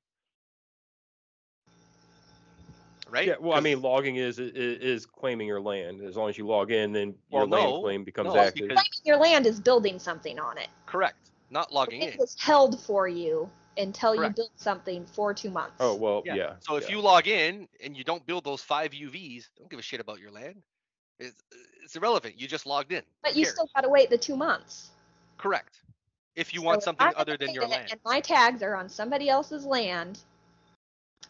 Right? Yeah, well, I mean, logging is, is is claiming your land. As long as you log in, then your well, land no, claim becomes no, active. Claiming your land is building something on it. Correct. Not logging in. It was held for you until correct. You build something for two months. Oh, well, yeah. yeah so yeah. if you log in and you don't build those five U Vs, don't give a shit about your land. It's, it's irrelevant. You just logged in. But you still got to wait the two months. Correct. If you want so something other than your land. And my tags are on somebody else's land,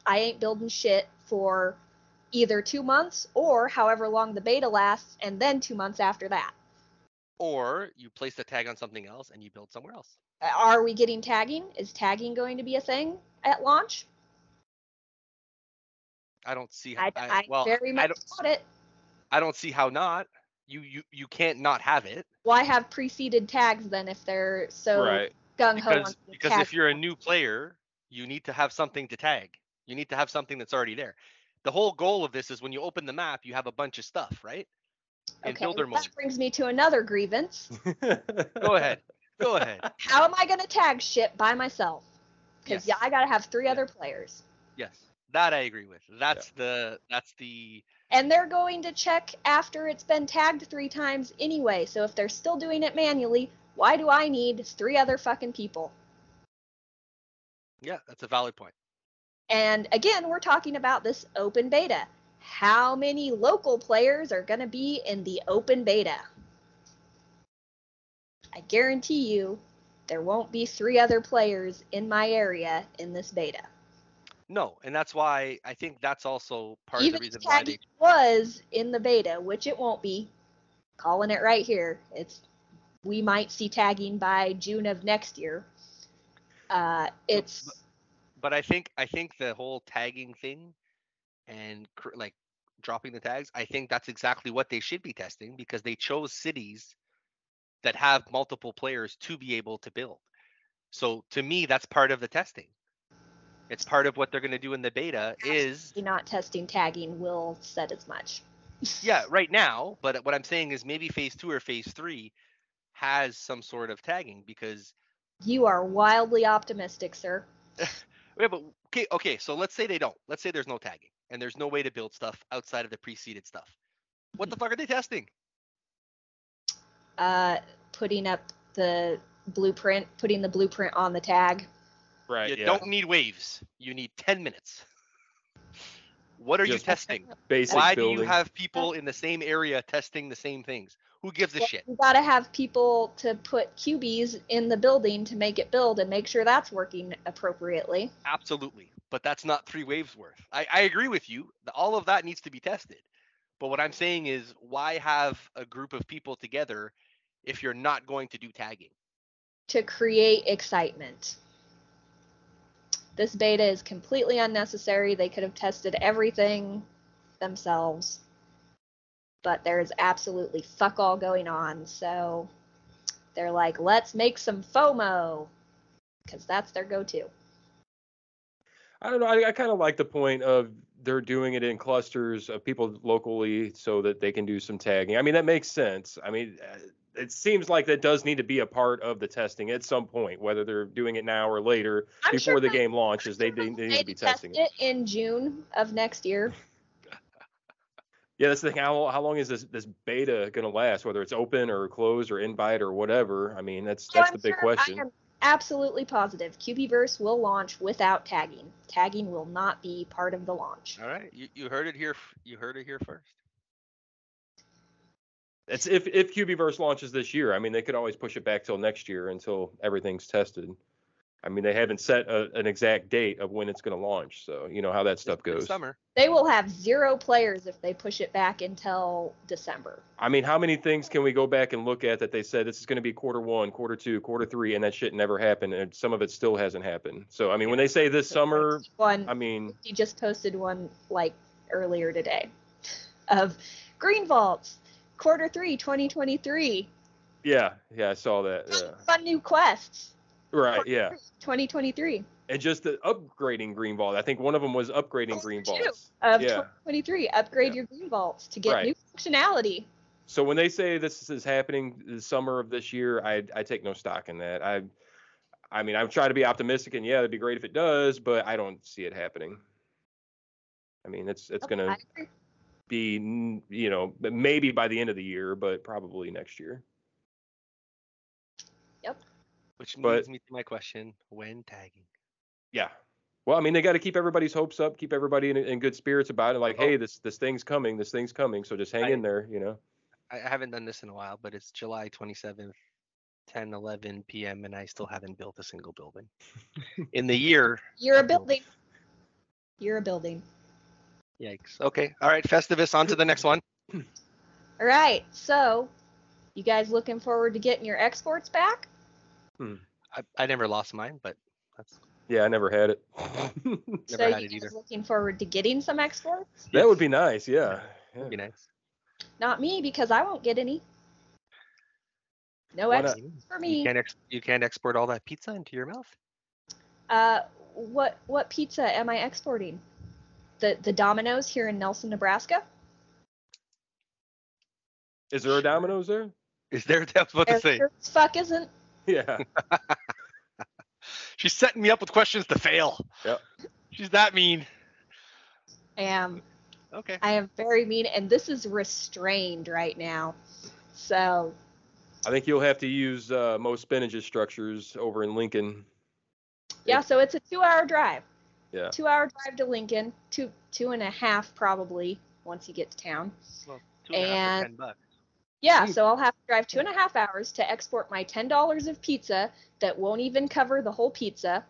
I ain't building shit for either two months or however long the beta lasts, and then two months after that. Or you place the tag on something else and you build somewhere else. Are we getting tagging? Is tagging going to be a thing at launch? I don't see how. I, I, I well, very much I don't, doubt it. I don't see how not. You you you can't not have it. Why have preceded tags then if they're so right. gung ho? Because, because if you're a new player, you need to have something to tag. You need to have something that's already there. The whole goal of this is when you open the map, you have a bunch of stuff, right? In okay, builder mode. That brings me to another grievance. Go ahead. Go ahead. How am I going to tag shit by myself? Because yes. yeah, I got to have three yeah. other players. Yes, that I agree with. That's yeah. the that's the. And they're going to check after it's been tagged three times anyway. So if they're still doing it manually, why do I need three other fucking people? Yeah, that's a valid point. And again, we're talking about this open beta. How many local players are going to be in the open beta? I guarantee you there won't be three other players in my area in this beta. No, and that's why I think that's also part Even of the reason why they... was in the beta, which it won't be. Calling it right here. It's we might see tagging by June of next year. Uh, it's... But, but I think I think the whole tagging thing and cr- like dropping the tags, I think that's exactly what they should be testing because they chose cities that have multiple players to be able to build. So to me, that's part of the testing. It's part of what they're going to do in the beta is... Not testing tagging will set as much. Yeah, right now. But what I'm saying is maybe phase two or phase three has some sort of tagging because... You are wildly optimistic, sir. Yeah, but okay, okay, so let's say they don't. Let's say there's no tagging and there's no way to build stuff outside of the preceded stuff. What the fuck are they testing? Uh, putting up the blueprint, putting the blueprint on the tag. Right, you yeah. don't need waves. You need ten minutes. What are Just you testing? Basic Why building. Do you have people in the same area testing the same things? Who gives a well, shit? You got to have people to put Q Bs in the building to make it build and make sure that's working appropriately. Absolutely. But that's not three waves worth. I, I agree with you. All of that needs to be tested. But what I'm saying is why have a group of people together if you're not going to do tagging? To create excitement. This beta is completely unnecessary. They could have tested everything themselves. But there is absolutely fuck all going on. So they're like, let's make some FOMO. Because that's their go-to. I don't know. I, I kind of like the point of they're doing it in clusters of people locally so that they can do some tagging. I mean, that makes sense. I mean, it seems like that does need to be a part of the testing at some point, whether they're doing it now or later I'm before sure the game launches. They, they, they need to be testing it. In June of next year. Yeah, that's the thing. How, how long is this, this beta going to last, whether it's open or closed or invite or whatever? I mean, that's that's oh, the big sure question. I am absolutely positive. QBiverse will launch without tagging. Tagging will not be part of the launch. All right. You, you heard it here. You heard it here first. It's if, if QBiverse launches this year, I mean, they could always push it back till next year until everything's tested. I mean, they haven't set a, an exact date of when it's going to launch, so you know how that stuff goes. Summer. They will have zero players if they push it back until December. I mean, how many things can we go back and look at that they said this is going to be quarter one, quarter two, quarter three, and that shit never happened, and some of it still hasn't happened. So, I mean, when they say this summer, one, I mean... You just posted one, like, earlier today of Green Vaults, quarter three, twenty twenty-three. Yeah, yeah, I saw that. Yeah. Fun new quests. Right, yeah. twenty twenty-three. And just the upgrading green vault. I think one of them was upgrading oh, green vaults. Of yeah. twenty twenty-three, upgrade yeah. your green vaults to get right. new functionality. So when they say this is happening the summer of this year, I I take no stock in that. I I mean, I'm trying to be optimistic, and yeah, it'd be great if it does, but I don't see it happening. I mean, it's it's okay, going to be, you know, maybe by the end of the year, but probably next year. Yep. Which but, leads me to my question, when tagging? Yeah. Well, I mean, they got to keep everybody's hopes up, keep everybody in, in good spirits about it. Like, oh. hey, this this thing's coming, this thing's coming. So just hang I, in there, you know. I haven't done this in a while, but it's July twenty-seventh, ten eleven p.m., and I still haven't built a single building in the year. You're a building. You're a building. Yikes. Okay. All right, Festivus, on to the next one. All right. So, you guys looking forward to getting your exports back? Hmm. I, I never lost mine, but that's... Yeah, I never had it. never so had you it either. Looking forward to getting some exports? That would be nice, yeah. yeah. That'd be nice. Not me, because I won't get any. No Why exports not? for me. You can't, ex you can't export all that pizza into your mouth? Uh, what what pizza am I exporting? The, the Domino's here in Nelson, Nebraska? Is there a Domino's there? Is there? I was about there to say. Sure as fuck isn't. Yeah. She's setting me up with questions to fail. Yep. She's that mean. I am. Okay. I am very mean, and this is restrained right now. So. I think you'll have to use uh, Mo Spinage's structures over in Lincoln. Yeah, so it's a two-hour drive. Yeah. Two-hour drive to Lincoln, two two and a half probably once you get to town. Well, two and, and a half for ten bucks. Yeah, so I'll have to drive two and a half hours to export my ten dollars of pizza that won't even cover the whole pizza,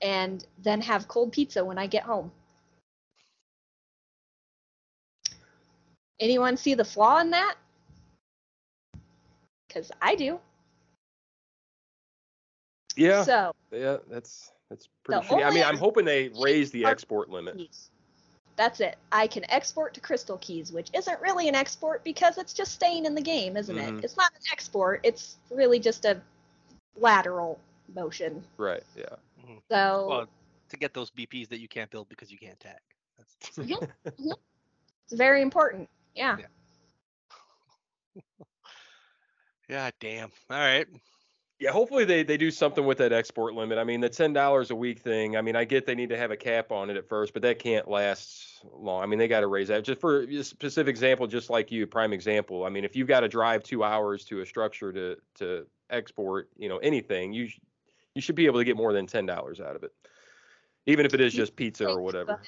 and then have cold pizza when I get home. Anyone see the flaw in that? Because I do. Yeah. So. Yeah, that's that's pretty shitty. I mean, I'm hoping they raise the export limit. Please. That's it. I can export to Crystal Keys, which isn't really an export because it's just staying in the game, isn't mm-hmm. it? It's not an export. It's really just a lateral motion. Right, yeah. Mm-hmm. So well, to get those B Ps that you can't build because you can't tag. That's mm-hmm. Mm-hmm. It's very important. Yeah. Yeah. God damn. All right. Yeah, hopefully they, they do something with that export limit. I mean, the ten dollars a week thing, I mean, I get they need to have a cap on it at first, but that can't last long. I mean, they got to raise that. Just for a specific example, just like you, prime example. I mean, if you've got to drive two hours to a structure to to export, you know, anything, you, sh you should be able to get more than ten dollars out of it, even if it is just pizza or whatever.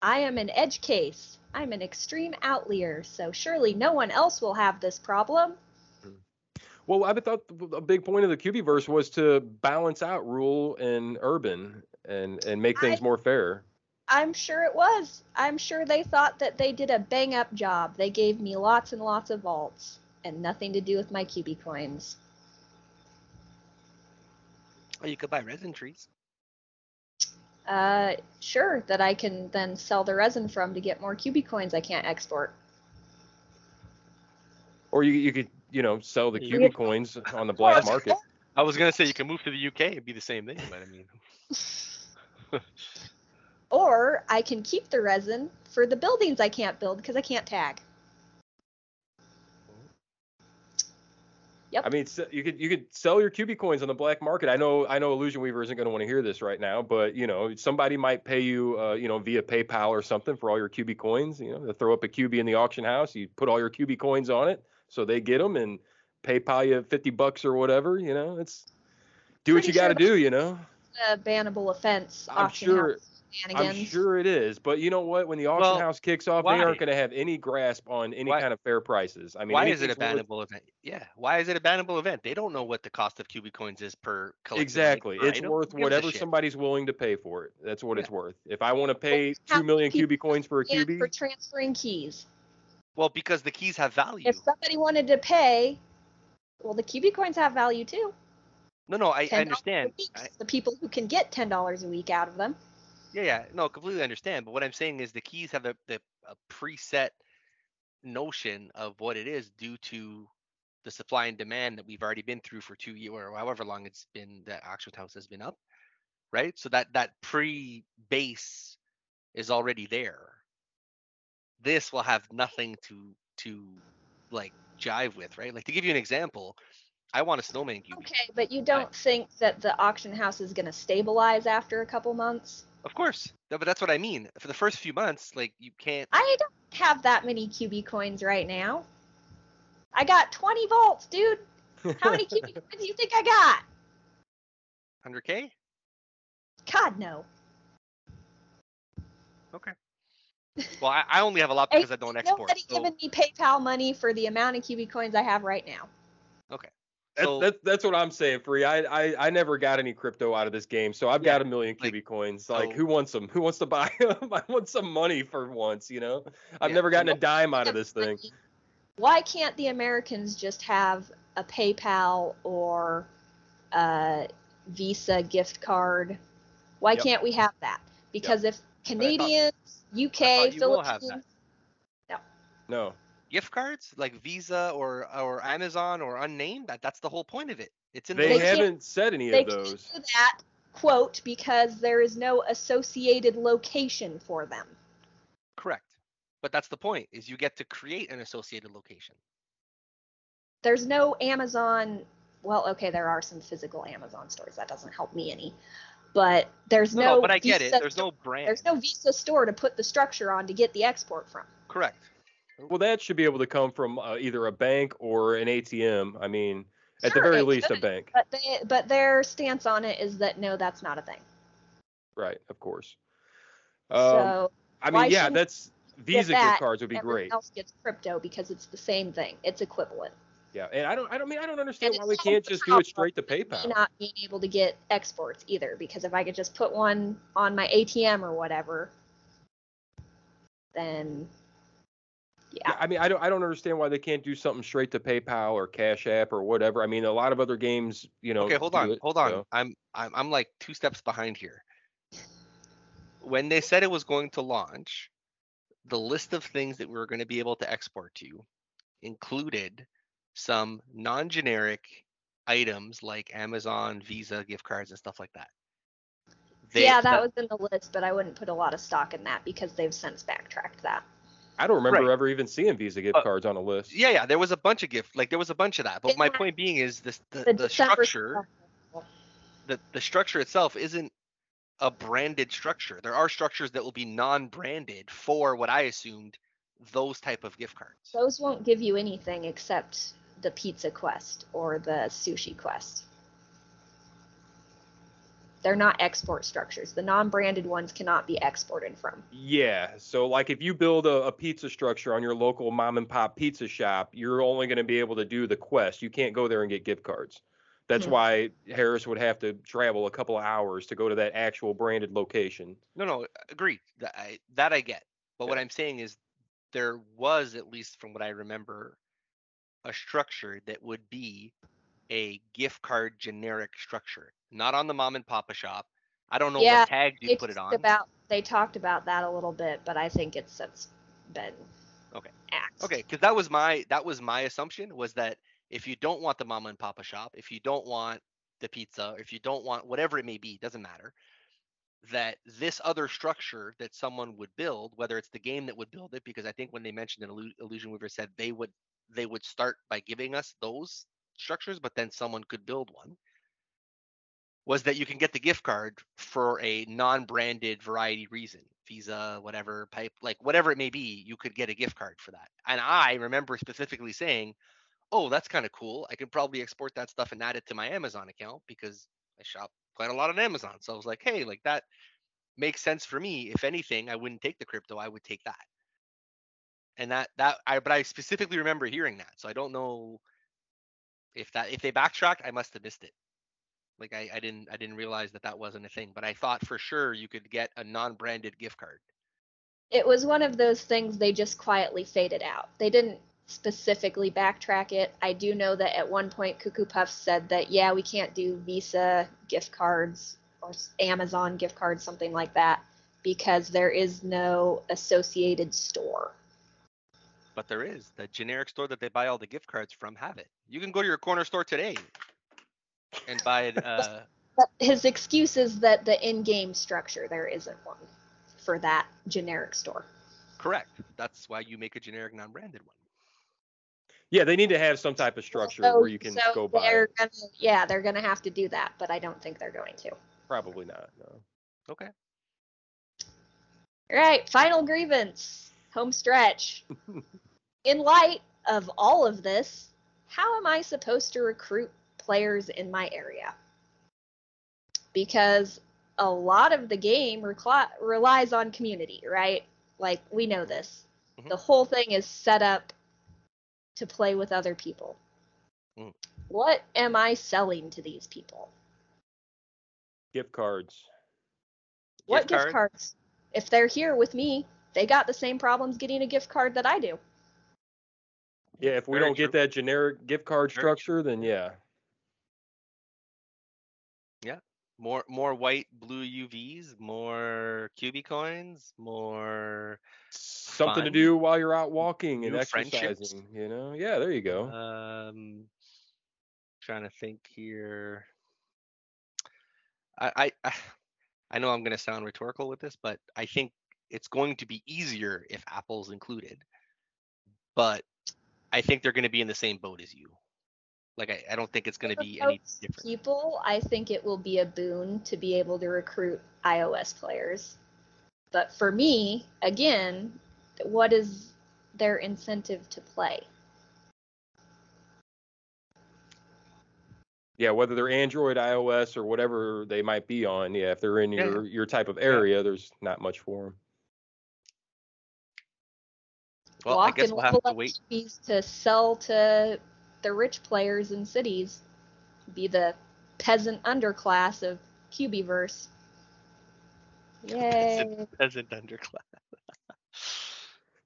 I am an edge case. I'm an extreme outlier, so surely no one else will have this problem. Well, I thought a big point of the QBiverse was to balance out rural and urban and, and make things I, more fair. I'm sure it was. I'm sure they thought that they did a bang-up job. They gave me lots and lots of vaults and nothing to do with my Q B coins. Well, you could buy resin trees. Uh, sure, that I can then sell the resin from to get more Q B coins I can't export. Or you, you could... you know, sell the Q B coins on the black market. I was going to say you can move to the U K. It'd be the same thing, but I mean. Or I can keep the resin for the buildings I can't build because I can't tag. Yep. I mean, you could you could sell your Q B coins on the black market. I know I know Illusion Weaver isn't going to want to hear this right now, but you know somebody might pay you uh, you know via PayPal or something for all your Q B coins. You know, they throw up a Q B in the auction house. You put all your Q B coins on it. So they get them and PayPal you fifty bucks or whatever, you know, it's do what you got to do, you know, a bannable offense. I'm sure, I'm sure it is. But you know what? When the auction house kicks off, they aren't going to have any grasp on any kind of fair prices. I mean, why is it a bannable event? Yeah. Why is it a bannable event? They don't know what the cost of Q B coins is per collection. Exactly. It's worth whatever somebody's willing to pay for it. That's what it's worth. If I want to pay two million Q B coins for a Q B. For transferring keys. Well, because the keys have value. If somebody wanted to pay, well, the Q B coins have value too. No, no, I, I understand. Week, I, the people who can get ten dollars a week out of them. Yeah, yeah, no, completely understand. But what I'm saying is the keys have a, the, a preset notion of what it is due to the supply and demand that we've already been through for two years or however long it's been that auction house has been up, right? So that that pre-base is already there. This will have nothing to to like jive with, right? Like to give you an example, I want a snowman Q B. Okay, but you don't I, think that the auction house is going to stabilize after a couple months? Of course. No, but that's what I mean. For the first few months, like, you can't... I don't have that many Q B coins right now. I got twenty volts, dude. How many Q B coins do you think I got? one hundred K? God, no. Okay. Well, I, I only have a lot because I don't export. Nobody so. Giving me PayPal money for the amount of Q B coins I have right now. Okay. So, that's, that's, that's what I'm saying, Free. I, I I never got any crypto out of this game, so I've yeah, got a million Q B like, coins. Like, so, who wants them? Who wants to buy them? I want some money for once, you know? I've yeah, never gotten a dime out of this money. thing. Why can't the Americans just have a PayPal or a Visa gift card? Why yep. can't we have that? Because yep. if Canadians, U K, Philippines, no. No. Gift cards like Visa or or Amazon or unnamed, that that's the whole point of it. It's in They, they haven't said any they of those. Can't do that, quote, because there is no associated location for them. Correct. But that's the point, is you get to create an associated location. There's no Amazon. Well, okay, there are some physical Amazon stores. That doesn't help me any. But there's no, no but I Visa get it. There's no brand. There's no Visa store to put the structure on to get the export from. Correct. Well, that should be able to come from uh, either a bank or an A T M. I mean, sure, at the very least, could, a bank. But, they, but their stance on it is that, no, that's not a thing. Right, of course. Um, so I mean, yeah, that's Visa that, gift cards would be everyone great. Everyone else gets crypto because it's the same thing. It's equivalent. Yeah, and I don't, I don't mean, I don't understand why we can't just do it straight to PayPal. Not being able to get exports either, because if I could just put one on my A T M or whatever, then. Yeah. yeah, I mean, I don't, I don't understand why they can't do something straight to PayPal or Cash App or whatever. I mean, a lot of other games, you know. Okay, hold on, it, hold on. So. I'm, I'm, I'm like two steps behind here. When they said it was going to launch, the list of things that we were going to be able to export to included some non-generic items like Amazon, Visa, gift cards, and stuff like that. They, yeah, that, that was in the list, but I wouldn't put a lot of stock in that because they've since backtracked that. I don't remember right. ever even seeing Visa gift uh, cards on a list. Yeah, yeah, there was a bunch of gift, like there was a bunch of that. But it, my point being is this: the, the, the structure, the the structure itself isn't a branded structure. There are structures that will be non-branded for what I assumed those type of gift cards. Those won't give you anything except the pizza quest or the sushi quest. They're not export structures. The non-branded ones cannot be exported from. Yeah. So like if you build a, a pizza structure on your local mom and pop pizza shop, you're only going to be able to do the quest. You can't go there and get gift cards. That's mm-hmm. why Harris would have to travel a couple of hours to go to that actual branded location. No, no. Agreed. That I, that I get. But yeah. what I'm saying is there was, at least from what I remember, a structure that would be a gift card generic structure, not on the mom and papa shop. I don't know yeah, what tag you put it on. About, they talked about that a little bit, but I think it's since been okay. axed. Okay, because that was my that was my assumption, was that if you don't want the mom and papa shop, if you don't want the pizza, if you don't want whatever it may be, doesn't matter, that this other structure that someone would build, whether it's the game that would build it, because I think when they mentioned an Illusion Weaver said they would they would start by giving us those structures, but then someone could build one, was that you can get the gift card for a non-branded variety reason, Visa, whatever, pipe, like whatever it may be, you could get a gift card for that. And I remember specifically saying, oh, that's kind of cool. I could probably export that stuff and add it to my Amazon account because I shop quite a lot on Amazon. So I was like, hey, like that makes sense for me. If anything, I wouldn't take the crypto. I would take that. And that, that I, but I specifically remember hearing that. So I don't know if that, if they backtracked, I must have missed it. Like I, I didn't, I didn't realize that that wasn't a thing. But I thought for sure you could get a non-branded gift card. It was one of those things they just quietly faded out. They didn't specifically backtrack it. I do know that at one point Cuckoo Puffs said that yeah, we can't do Visa gift cards or Amazon gift cards, something like that, because there is no associated store. But there is. The generic store that they buy all the gift cards from have it. You can go to your corner store today and buy it. Uh... But his excuse is that the in-game structure, there isn't one for that generic store. Correct. That's why you make a generic non-branded one. Yeah, they need to have some type of structure so, where you can so go by. Gonna, yeah, they're going to have to do that, but I don't think they're going to. Probably not, no. Okay. All right, final grievance, home stretch. In light of all of this, how am I supposed to recruit players in my area? Because a lot of the game recli- relies on community, right? Like, we know this. Mm-hmm. The whole thing is set up to play with other people. Mm. What am I selling to these people? Gift cards. What gift, gift card? cards? If they're here with me, they got the same problems getting a gift card that I do. Yeah, if we Very don't true. get that generic gift card Very structure, true. then yeah. Yeah, more more white, blue U Vs, more Q B coins, more something fun. to do while you're out walking New and exercising. You know, yeah, there you go. Um, trying to think here. I I I know I'm going to sound rhetorical with this, but I think it's going to be easier if Apple's included. But I think they're going to be in the same boat as you. Like, I, I don't think it's going to be any different. People, I think it will be a boon to be able to recruit iOS players. But for me, again, what is their incentive to play? Yeah, whether they're Android, iOS, or whatever they might be on. Yeah, if they're in your, your type of area, yeah. there's not much for them. Well, I guess we'll have to wait to sell to the rich players in cities, be the peasant underclass of QBiverse. Yay! Peasant, peasant underclass.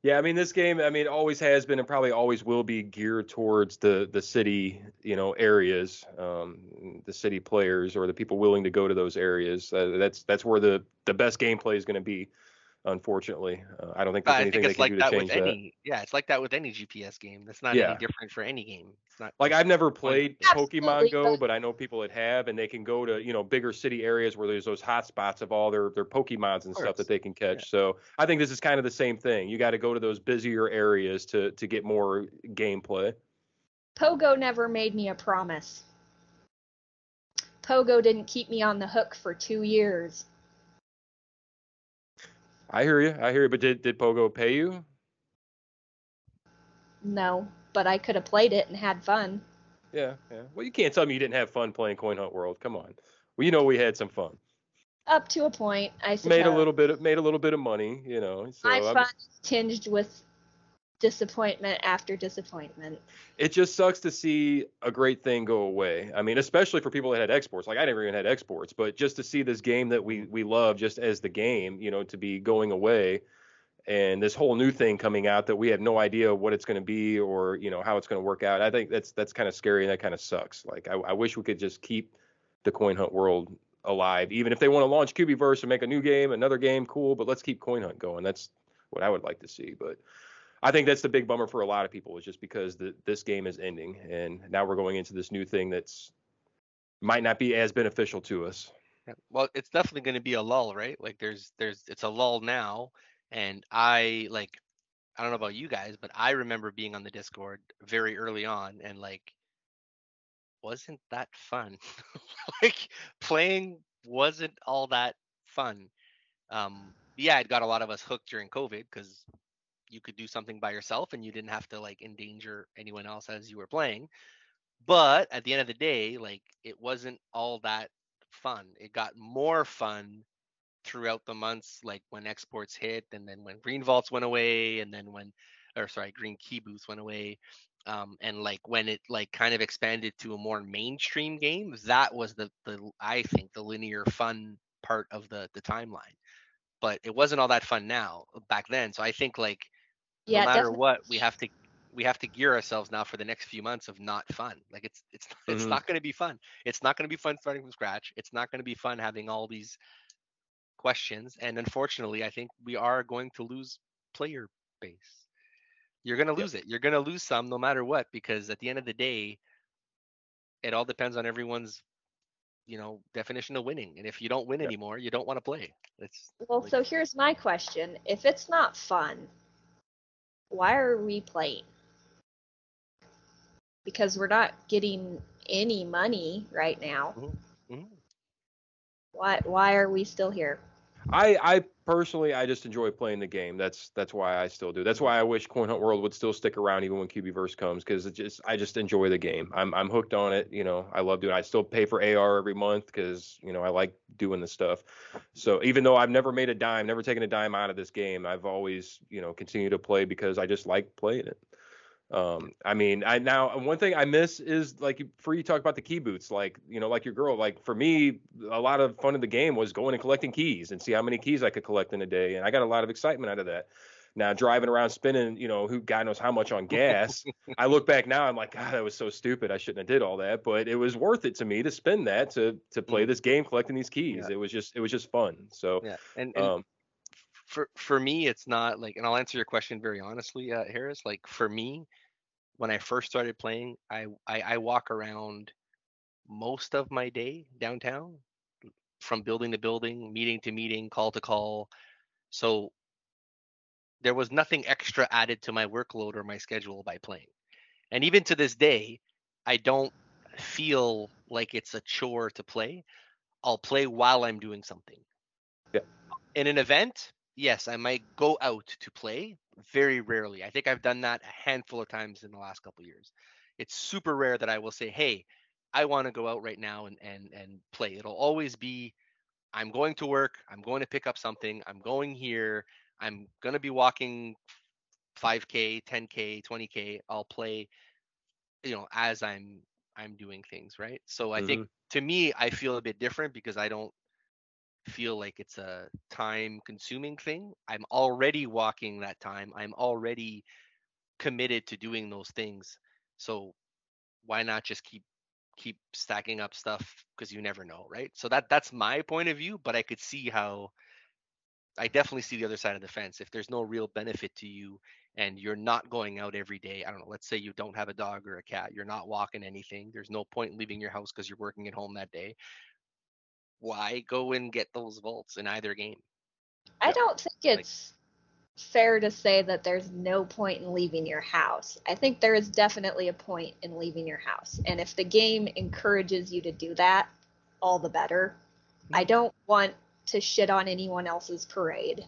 Yeah, I mean this game. I mean, it always has been and probably always will be geared towards the the city, you know, areas, um, the city players or the people willing to go to those areas. Uh, that's that's where the the best gameplay is going to be. Unfortunately, uh, I don't think there's anything they can do to change that. Yeah, it's like that with any G P S game. That's not any different for any game. It's not like I've never played Pokemon Go, but I know people that have, and they can go to you know bigger city areas where there's those hot spots of all their their Pokemons and stuff that they can catch. So I think this is kind of the same thing. You got to go to those busier areas to to get more gameplay. Pogo never made me a promise. Pogo didn't keep me on the hook for two years. I hear you. I hear you. But did, did Pogo pay you? No, but I could have played it and had fun. Yeah, yeah. Well, you can't tell me you didn't have fun playing Coin Hunt World. Come on. Well, you know we had some fun. Up to a point, I suppose. Made a little bit of, made a little bit of money, you know. So My I'm, fun tinged with disappointment after disappointment. It just sucks to see a great thing go away. I mean, especially for people that had exports. Like I never even had exports, but just to see this game that we we love just as the game, you know, to be going away, and this whole new thing coming out that we have no idea what it's going to be or you know how it's going to work out. I think that's that's kind of scary and that kind of sucks. Like I, I wish we could just keep the Coin Hunt World alive, even if they want to launch QBiverse and make a new game, another game, cool. But let's keep Coin Hunt going. That's what I would like to see, but. I think that's the big bummer for a lot of people is just because the, this game is ending and now we're going into this new thing that's might not be as beneficial to us. Yeah, well, it's definitely going to be a lull, right? Like there's there's it's a lull now. And I like I don't know about you guys, but I remember being on the Discord very early on and like, wasn't that fun? Like playing wasn't all that fun. Um, yeah, it got a lot of us hooked during COVID because you could do something by yourself and you didn't have to like endanger anyone else as you were playing. But at the end of the day, like it wasn't all that fun. It got more fun throughout the months, like when exports hit and then when Green Vaults went away and then when, or sorry, Green Key Booths went away. Um, and like when it like kind of expanded to a more mainstream game, that was the, the I think the linear fun part of the the timeline. But it wasn't all that fun now back then. So I think like, yeah, no matter definitely. what, we have to we have to gear ourselves now for the next few months of not fun. Like it's it's not, mm-hmm. it's not going to be fun. It's not going to be fun starting from scratch. It's not going to be fun having all these questions. And unfortunately, I think we are going to lose player base. You're going to lose yep. it. You're going to lose some no matter what, because at the end of the day, it all depends on everyone's, you know, definition of winning. And if you don't win yep. anymore, you don't want to play. It's well, like, so here's my question. If it's not fun, why are we playing? because we're not getting any money right now. Mm-hmm. Why why are we still here? I, I personally, I just enjoy playing the game. That's that's why I still do. That's why I wish Coin Hunt World would still stick around even when QBiverse comes, because it just I just enjoy the game. I'm I'm hooked on it. You know, I love doing it. I still pay for A R every month because, you know, I like doing this stuff. So even though I've never made a dime, never taken a dime out of this game, I've always, you know, continued to play because I just like playing it. Um, I mean, I now one thing I miss is, like, for you talk about the key boots, like, you know, like your girl, like for me, a lot of fun of the game was going and collecting keys and see how many keys I could collect in a day. And I got a lot of excitement out of that. Now driving around spinning, you know, who God knows how much on gas. I look back now, I'm like, God, that was so stupid. I shouldn't have did all that, but it was worth it to me to spend that, to, to play this game, collecting these keys. Yeah. It was just, it was just fun. So, yeah. And, and um, For for me, it's not like, and I'll answer your question very honestly, uh, Harris. Like for me, when I first started playing, I, I I walk around most of my day downtown, from building to building, meeting to meeting, call to call. So there was nothing extra added to my workload or my schedule by playing. And even to this day, I don't feel like it's a chore to play. I'll play while I'm doing something. Yeah. In an event. Yes, I might go out to play very rarely. I think I've done that a handful of times in the last couple of years. It's super rare that I will say, hey, I want to go out right now and, and, and play. It'll always be, I'm going to work, I'm going to pick up something, I'm going here, I'm going to be walking five K, ten K, twenty K. I'll play, you know, as I'm I'm doing things, right? So I mm-hmm. think, to me, I feel a bit different because I don't feel like it's a time consuming thing. I'm already walking that time. I'm already committed to doing those things. So why not just keep keep stacking up stuff, because you never know, right? So that that's my point of view, but I could see how I definitely see the other side of the fence. If there's no real benefit to you and you're not going out every day, I don't know, let's say you don't have a dog or a cat, you're not walking anything, there's no point in leaving your house because you're working at home that day. Why go and get those vaults in either game? I don't think it's fair to say that there's no point in leaving your house. I think there is definitely a point in leaving your house. And if the game encourages you to do that, all the better. I don't want to shit on anyone else's parade.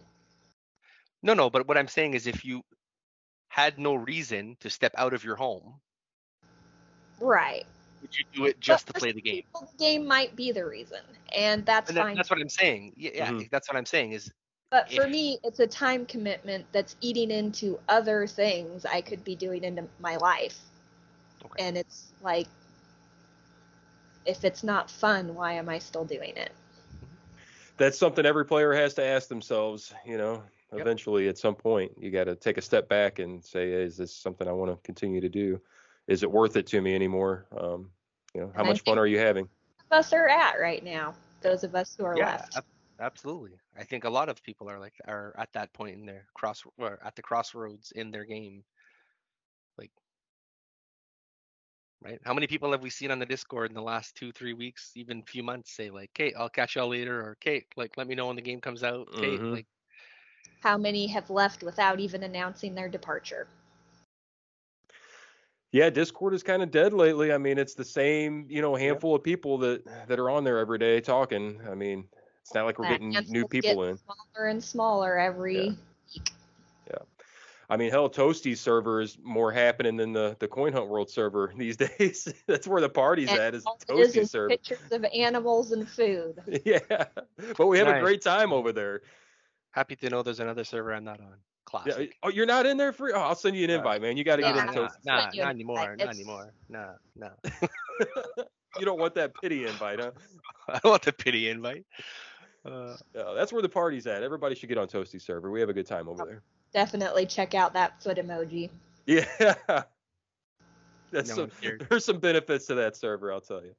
No, no, but what I'm saying is if you had no reason to step out of your home. Right. Would you do it just but to play the game? The game might be the reason, and that's and that, fine. That's what I'm saying. Yeah, yeah mm-hmm. that's what I'm saying. Is but if, for me, it's a time commitment that's eating into other things I could be doing into my life. Okay. And it's like, if it's not fun, why am I still doing it? That's something every player has to ask themselves, you know. Yep. Eventually, at some point, you got to take a step back and say, hey, is this something I want to continue to do? Is it worth it to me anymore? Um, you know, how much fun are you having? Most of us are at right now. Those of us who are yeah, left. Ab- absolutely. I think a lot of people are like are at that point in their cross or at the crossroads in their game. Like, right? How many people have we seen on the Discord in the last two, three weeks, even few months, say like, "Kate, I'll catch y'all later," or "Kate, like, let me know when the game comes out." Kate, mm-hmm. like. How many have left without even announcing their departure? Yeah, Discord is kind of dead lately. I mean, it's the same, you know, handful yeah. of people that, that are on there every day talking. I mean, it's not like we're that getting new people in. Smaller and smaller every yeah. week. Yeah. I mean, hell, Toasty's server is more happening than the, the Coin Hunt World server these days. That's where the party's and at, is Toasty's is server. Pictures of animals and food. Yeah. But we have nice. a great time over there. Happy to know there's another server I'm not on. Classic. Yeah. Oh, you're not in there for? Oh, I'll send you an invite, man. You got to nah, get in. Nah, nah, not anymore. Not anymore. Nah, nah. You don't want that pity invite, huh? I don't want the pity invite. Uh, no, that's where the party's at. Everybody should get on Toasty server. We have a good time over there. Definitely check out that foot emoji. Yeah. That's no, some, there's some benefits to that server, I'll tell you.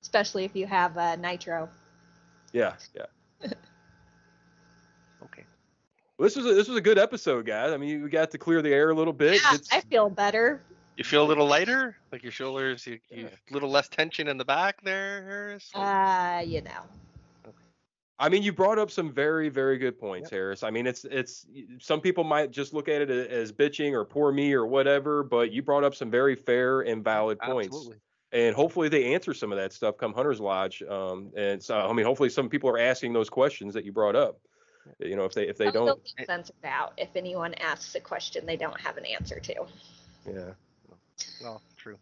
Especially if you have uh, Nitro. Yeah, yeah. Okay. Well, this was a, this was a good episode, guys. I mean, we got to clear the air a little bit. Yeah, it's, I feel better. You feel a little lighter, like your shoulders, you, you yeah. a little less tension in the back there, Harris. Ah, uh, you know. Okay. I mean, you brought up some very, very good points, yep. Harris. I mean, it's it's some people might just look at it as bitching or poor me or whatever, but you brought up some very fair and valid points. Absolutely. And hopefully they answer some of that stuff come Hunter's Lodge. Um, and so, I mean, hopefully some people are asking those questions that you brought up. You know, if they if they don't. I'll still sense it out if anyone asks a question they don't have an answer to. Yeah. Well, true.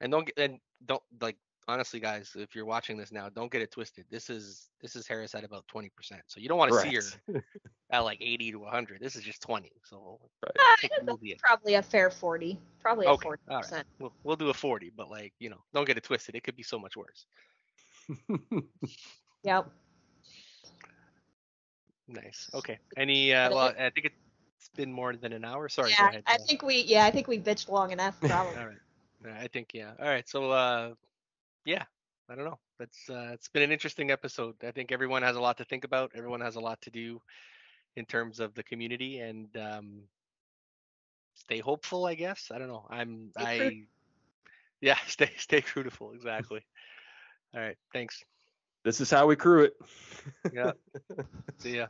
And don't and don't like. Honestly, guys, if you're watching this now, don't get it twisted. This is this is Harris at about twenty percent. So you don't want right. to see her at like eighty to one hundred. This is just twenty. So right. uh, we'll probably a fair forty. Probably okay. a forty percent. Right. We'll, we'll do a forty, but like, you know, don't get it twisted. It could be so much worse. Yep. Nice. Okay. Any, uh, well, I think it's been more than an hour. Sorry. Yeah, go ahead. I think we, yeah, I think we bitched long enough. Probably. All right. All right. I think, yeah. All right. So, uh, yeah, I don't know. That's uh, it's been an interesting episode. I think everyone has a lot to think about. Everyone has a lot to do in terms of the community, and um, stay hopeful, I guess. I don't know. I'm stay I crude. yeah, stay stay crudiful, exactly. All right, thanks. This is how we crew it. Yeah. See ya.